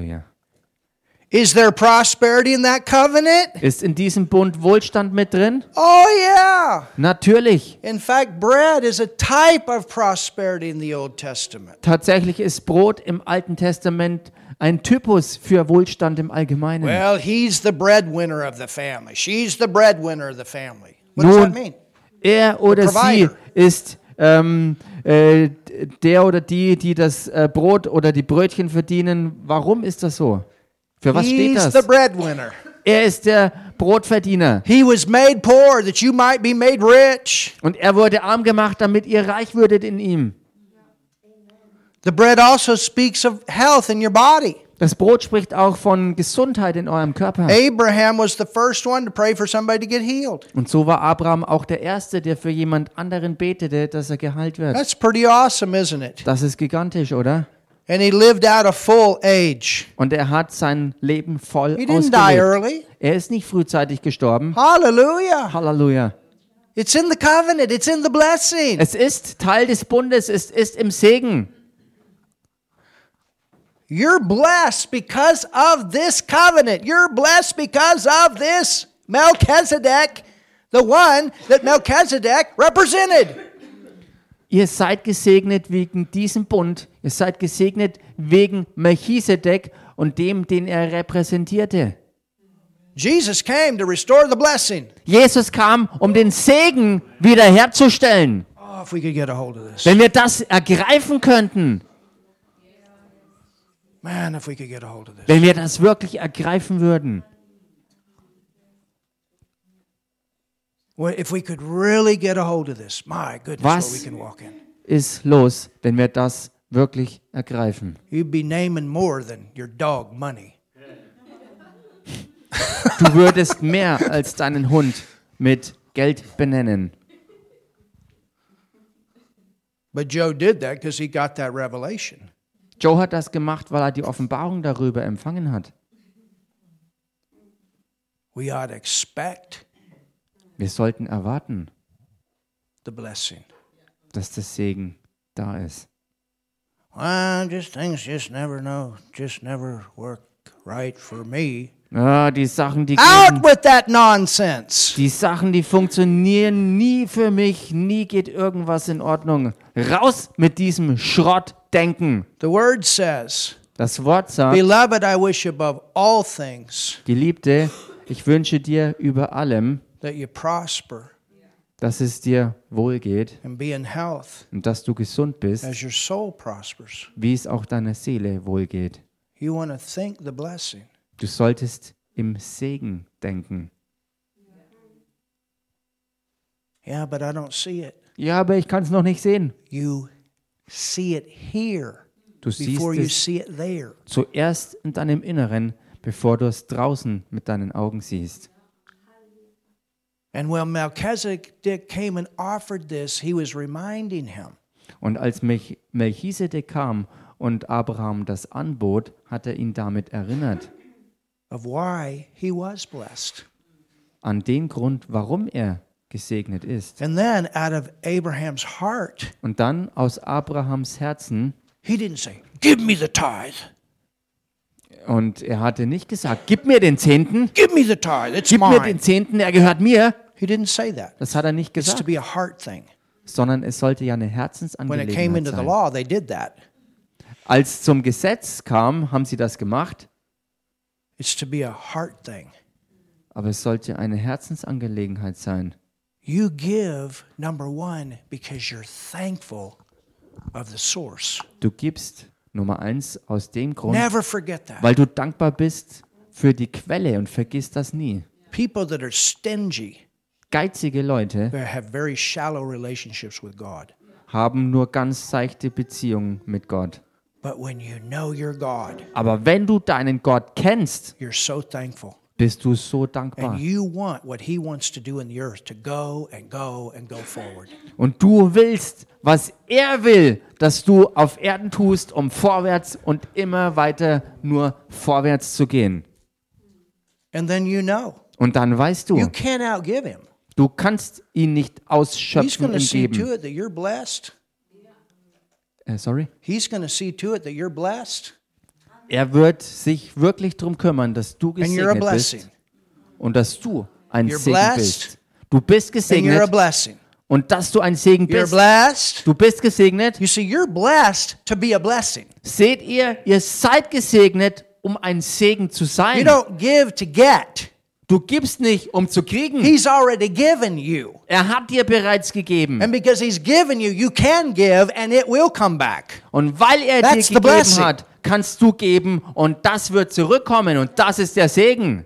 Halleluja. Is there prosperity in that covenant? Ist in diesem Bund Wohlstand mit drin? Oh yeah. Natürlich. In fact, bread is a type of prosperity in the Old Testament. Tatsächlich ist Brot im Alten Testament ein Typus für Wohlstand im Allgemeinen. Well, he's the breadwinner of the family. She's the breadwinner of the family. What Nun, does that mean? Er oder sie ist ähm, äh, der oder die, die das äh, Brot oder die Brötchen verdienen. Warum ist das so? Für was steht das? Er ist der Brotverdiener. He was made poor, that you might be made rich. Und er wurde arm gemacht, damit ihr reich würdet in ihm. The bread also speaks of health in your body. Das Brot spricht auch von Gesundheit in eurem Körper. Abraham was the first one to pray for somebody to get healed. Und so war Abraham auch der Erste, der für jemand anderen betete, dass er geheilt wird. That's pretty awesome, isn't it? Das ist gigantisch, oder? And he lived out a full age. Und er hat sein Leben voll he didn't ausgelebt. Die early. Er ist nicht frühzeitig gestorben. Halleluja. Halleluja. It's in the covenant, it's in the blessing. Es ist Teil des Bundes, es ist im Segen. You're blessed because of this covenant. You're blessed because of this Melchizedek, the one that Melchizedek represented. Ihr seid gesegnet wegen diesem Bund. Ihr seid gesegnet wegen Melchizedek und dem, den er repräsentierte. Jesus came to restore the blessing. Jesus kam, um den Segen wiederherzustellen. Oh, if we could get a hold of this. Wenn wir das ergreifen könnten. Man, if we could get a hold of this. Wenn wir das wirklich ergreifen würden. Well, if we could really get a hold of this. My goodness, was what we can walk in. Ist los, wenn wir das wirklich ergreifen? You'd be naming more than your dog money. Du würdest mehr als deinen Hund mit Geld benennen. But Joe did that because he got that revelation. Joe hat das gemacht, weil er die Offenbarung darüber empfangen hat. We ought to expect Wir sollten erwarten, the blessing. dass das Segen da ist. Ah, die Sachen, die Out with that nonsense. Die Sachen, die funktionieren nie für mich, nie geht irgendwas in Ordnung. Raus mit diesem Schrottdenken. The word says, das Wort sagt, Beloved, I wish above all things. Geliebte, ich wünsche dir über allem, that you prosper. Dass es dir wohlgeht und dass du gesund bist, wie es auch deiner Seele wohlgeht. Du solltest im Segen denken. Ja, aber ich kann es noch nicht sehen. Du siehst es zuerst in deinem Inneren, bevor du es draußen mit deinen Augen siehst. And when Melchizedek came and offered this, he was reminding him. Und als Melch- Melchizedek kam und Abraham das anbot, hat er ihn damit erinnert. Of why he was blessed. An den Grund, warum er gesegnet ist. And then out of Abraham's heart. Und dann aus Abrahams Herzen. He didn't say, "Give me the tithe." Und er hatte nicht gesagt, gib mir den Zehnten, gib mir den Zehnten, er gehört mir. Das hat er nicht gesagt, sondern es sollte ja eine Herzensangelegenheit sein. Als es zum Gesetz kam, haben sie das gemacht, aber es sollte eine Herzensangelegenheit sein. You give, number one, because you're thankful of the source. Du gibst Nummer eins aus dem Grund, weil du dankbar bist für die Quelle und vergiss das nie. People that are stingy, geizige Leute have very shallow relationships with God. Haben nur ganz seichte Beziehungen mit Gott. But when you know your God, aber wenn du deinen Gott kennst, you're so thankful. Bist du so dankbar. Und du willst, was er will, dass du auf Erden tust, um vorwärts und immer weiter nur vorwärts zu gehen. And then you know. Und dann weißt du, you can't outgive him. Du kannst ihn nicht ausschöpfen und geben. Uh, sorry? He's going to see to it that you're blessed. Er wird sich wirklich darum kümmern, dass du gesegnet bist und dass du ein you're Segen blessed. Bist. Du bist gesegnet und dass du ein Segen you're bist. Blessed. Du bist gesegnet. You see, you're blessed to be a blessing. Seht ihr, ihr seid gesegnet, um ein Segen zu sein. You don't give to get. Du gibst nicht, um zu kriegen. He's already given you. Er hat dir bereits gegeben. And because he's given you, you can give and it will come back. Und weil er That's dir gegeben hat, kannst du geben und das wird zurückkommen und das ist der Segen.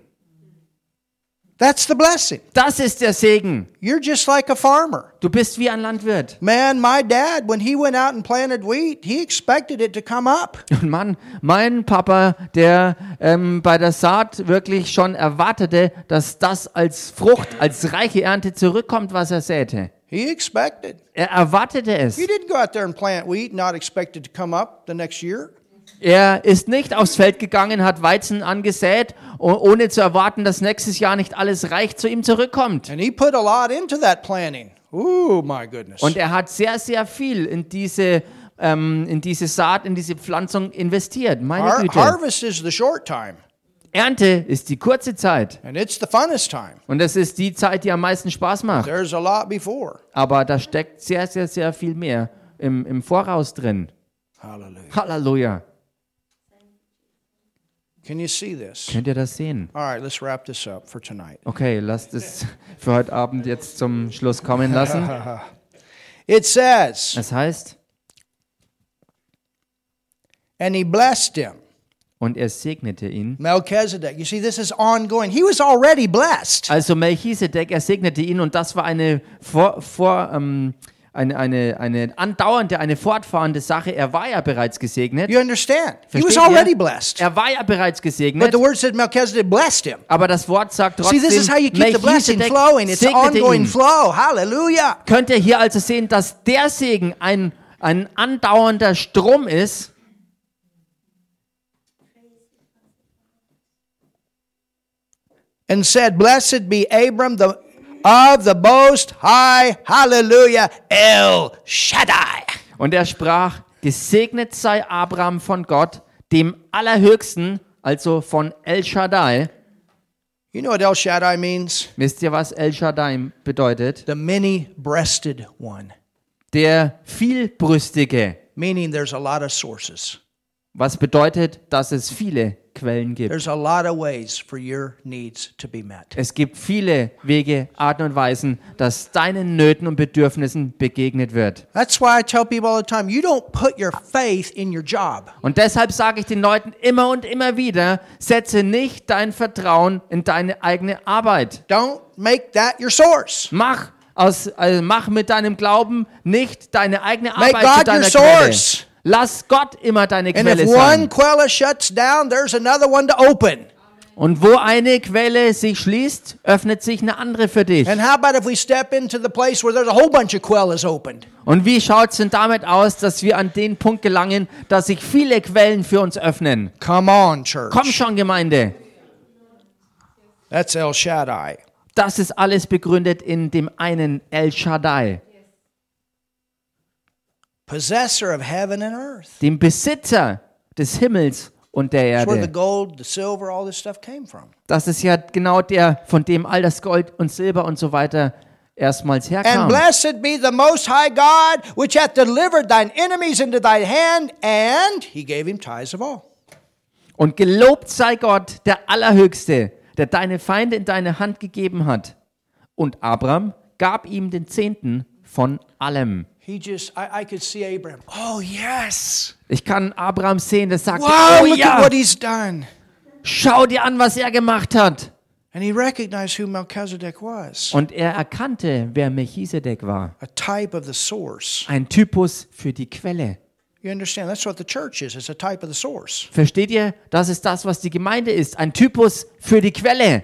That's the blessing. Das ist der Segen. You're just like a farmer. Du bist wie ein Landwirt. Man, my dad, when he went out and planted wheat, he expected it to come up. Und Mann, mein Papa, der ähm, bei der Saat wirklich schon erwartete, dass das als Frucht, als reiche Ernte zurückkommt, was er säte. He expected. Er erwartete es. You didn't go out there and plant wheat, not expected to come up the next year. Er ist nicht aufs Feld gegangen, hat Weizen angesät, ohne zu erwarten, dass nächstes Jahr nicht alles reich zu ihm zurückkommt. Und er hat sehr, sehr viel in diese, ähm, in diese Saat, in diese Pflanzung investiert. Meine Güte. Ernte ist die kurze Zeit. Und es ist die Zeit, die am meisten Spaß macht. Aber da steckt sehr, sehr, sehr viel mehr im, im Voraus drin. Halleluja. Halleluja. Can you see this? Könnt ihr das sehen? All right, let's wrap this up for tonight. Okay, lasst es für heute Abend jetzt zum Schluss kommen lassen. It says. Es heißt. And he blessed him. Und er segnete ihn. Melchizedek, you see, this is ongoing. He was already blessed. Also Melchizedek, er segnete ihn und das war eine vor vor ähm, Eine, eine, eine andauernde, eine fortfahrende Sache. Er war ja bereits gesegnet. You understand? He was already blessed. Er war ja bereits gesegnet. But the word said Melchizedek blessed him. Aber das Wort sagt trotzdem, See, this is how you keep the blessing flowing. It's an ongoing flow. Hallelujah. Könnt ihr hier also sehen, dass der Segen ein, ein andauernder Strom ist? and said, Blessed be Abram the, of the Most High, Hallelujah, El Shaddai. Und er sprach, gesegnet sei Abram von Gott, dem Allerhöchsten, also von El Shaddai. You know what El Shaddai means? Wisst ihr, was El Shaddai bedeutet? The many-breasted one. Der Vielbrüstige. Meaning there's a lot of sources. Was bedeutet, dass es viele Quellen gibt. There's a lot of ways for your needs to be met. Es gibt viele Wege, Arten und Weisen, dass deinen Nöten und Bedürfnissen begegnet wird. That's why I tell people all the time, you don't put your faith in your job. Und deshalb sage ich den Leuten immer und immer wieder, setze nicht dein Vertrauen in deine eigene Arbeit. Don't make that your source. Mach aus also mach mit deinem Glauben nicht deine eigene Arbeit make zu God deiner Quelle. Lass Gott immer deine Quelle sein. Und wo eine Quelle sich schließt, öffnet sich eine andere für dich. Und wie schaut es denn damit aus, dass wir an den Punkt gelangen, dass sich viele Quellen für uns öffnen? Come on, Church. Komm schon, Gemeinde. That's El Shaddai. Das ist alles begründet in dem einen El Shaddai. Possessor of heaven and earth. Dem Besitzer des Himmels und der Erde. Das ist ja genau der, von dem all das Gold und Silber und so weiter erstmals herkam. And blessed be the Most High God, which hath delivered thine enemies into thy hand, and he gave him tithes of all. Und gelobt sei Gott, der Allerhöchste, der deine Feinde in deine Hand gegeben hat. Und Abram gab ihm den Zehnten von allem. He just, I, I could see Abraham. Oh yes! Ich kann Abraham sehen, der sagt, wow, oh, look ja. at what he's done. Schau dir an, was er gemacht hat. And he recognized who Melchizedek was. Und er erkannte, wer Melchizedek war. A type of the source. Ein Typus für die Quelle. You understand? That's what the church is. It's a type of the source. Versteht ihr? Das ist das, was die Gemeinde ist. Ein Typus für die Quelle.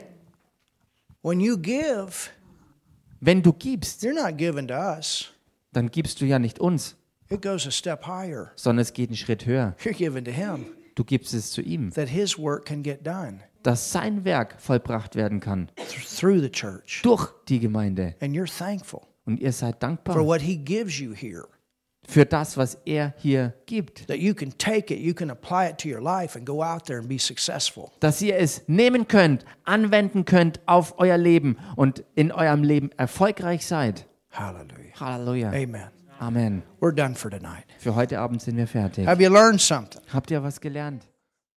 When you give, wenn du gibst, you're not giving to us. Dann gibst du ja nicht uns, sondern es geht einen Schritt höher. Du gibst es zu ihm, dass sein Werk vollbracht werden kann, durch die Gemeinde. Und ihr seid dankbar für das, was er hier gibt. Dass ihr es nehmen könnt, anwenden könnt auf euer Leben und in eurem Leben erfolgreich seid. Hallelujah. Hallelujah. Amen. Amen. We're done for tonight. Für heute Abend sind wir fertig. Have you learned something? Habt ihr was gelernt?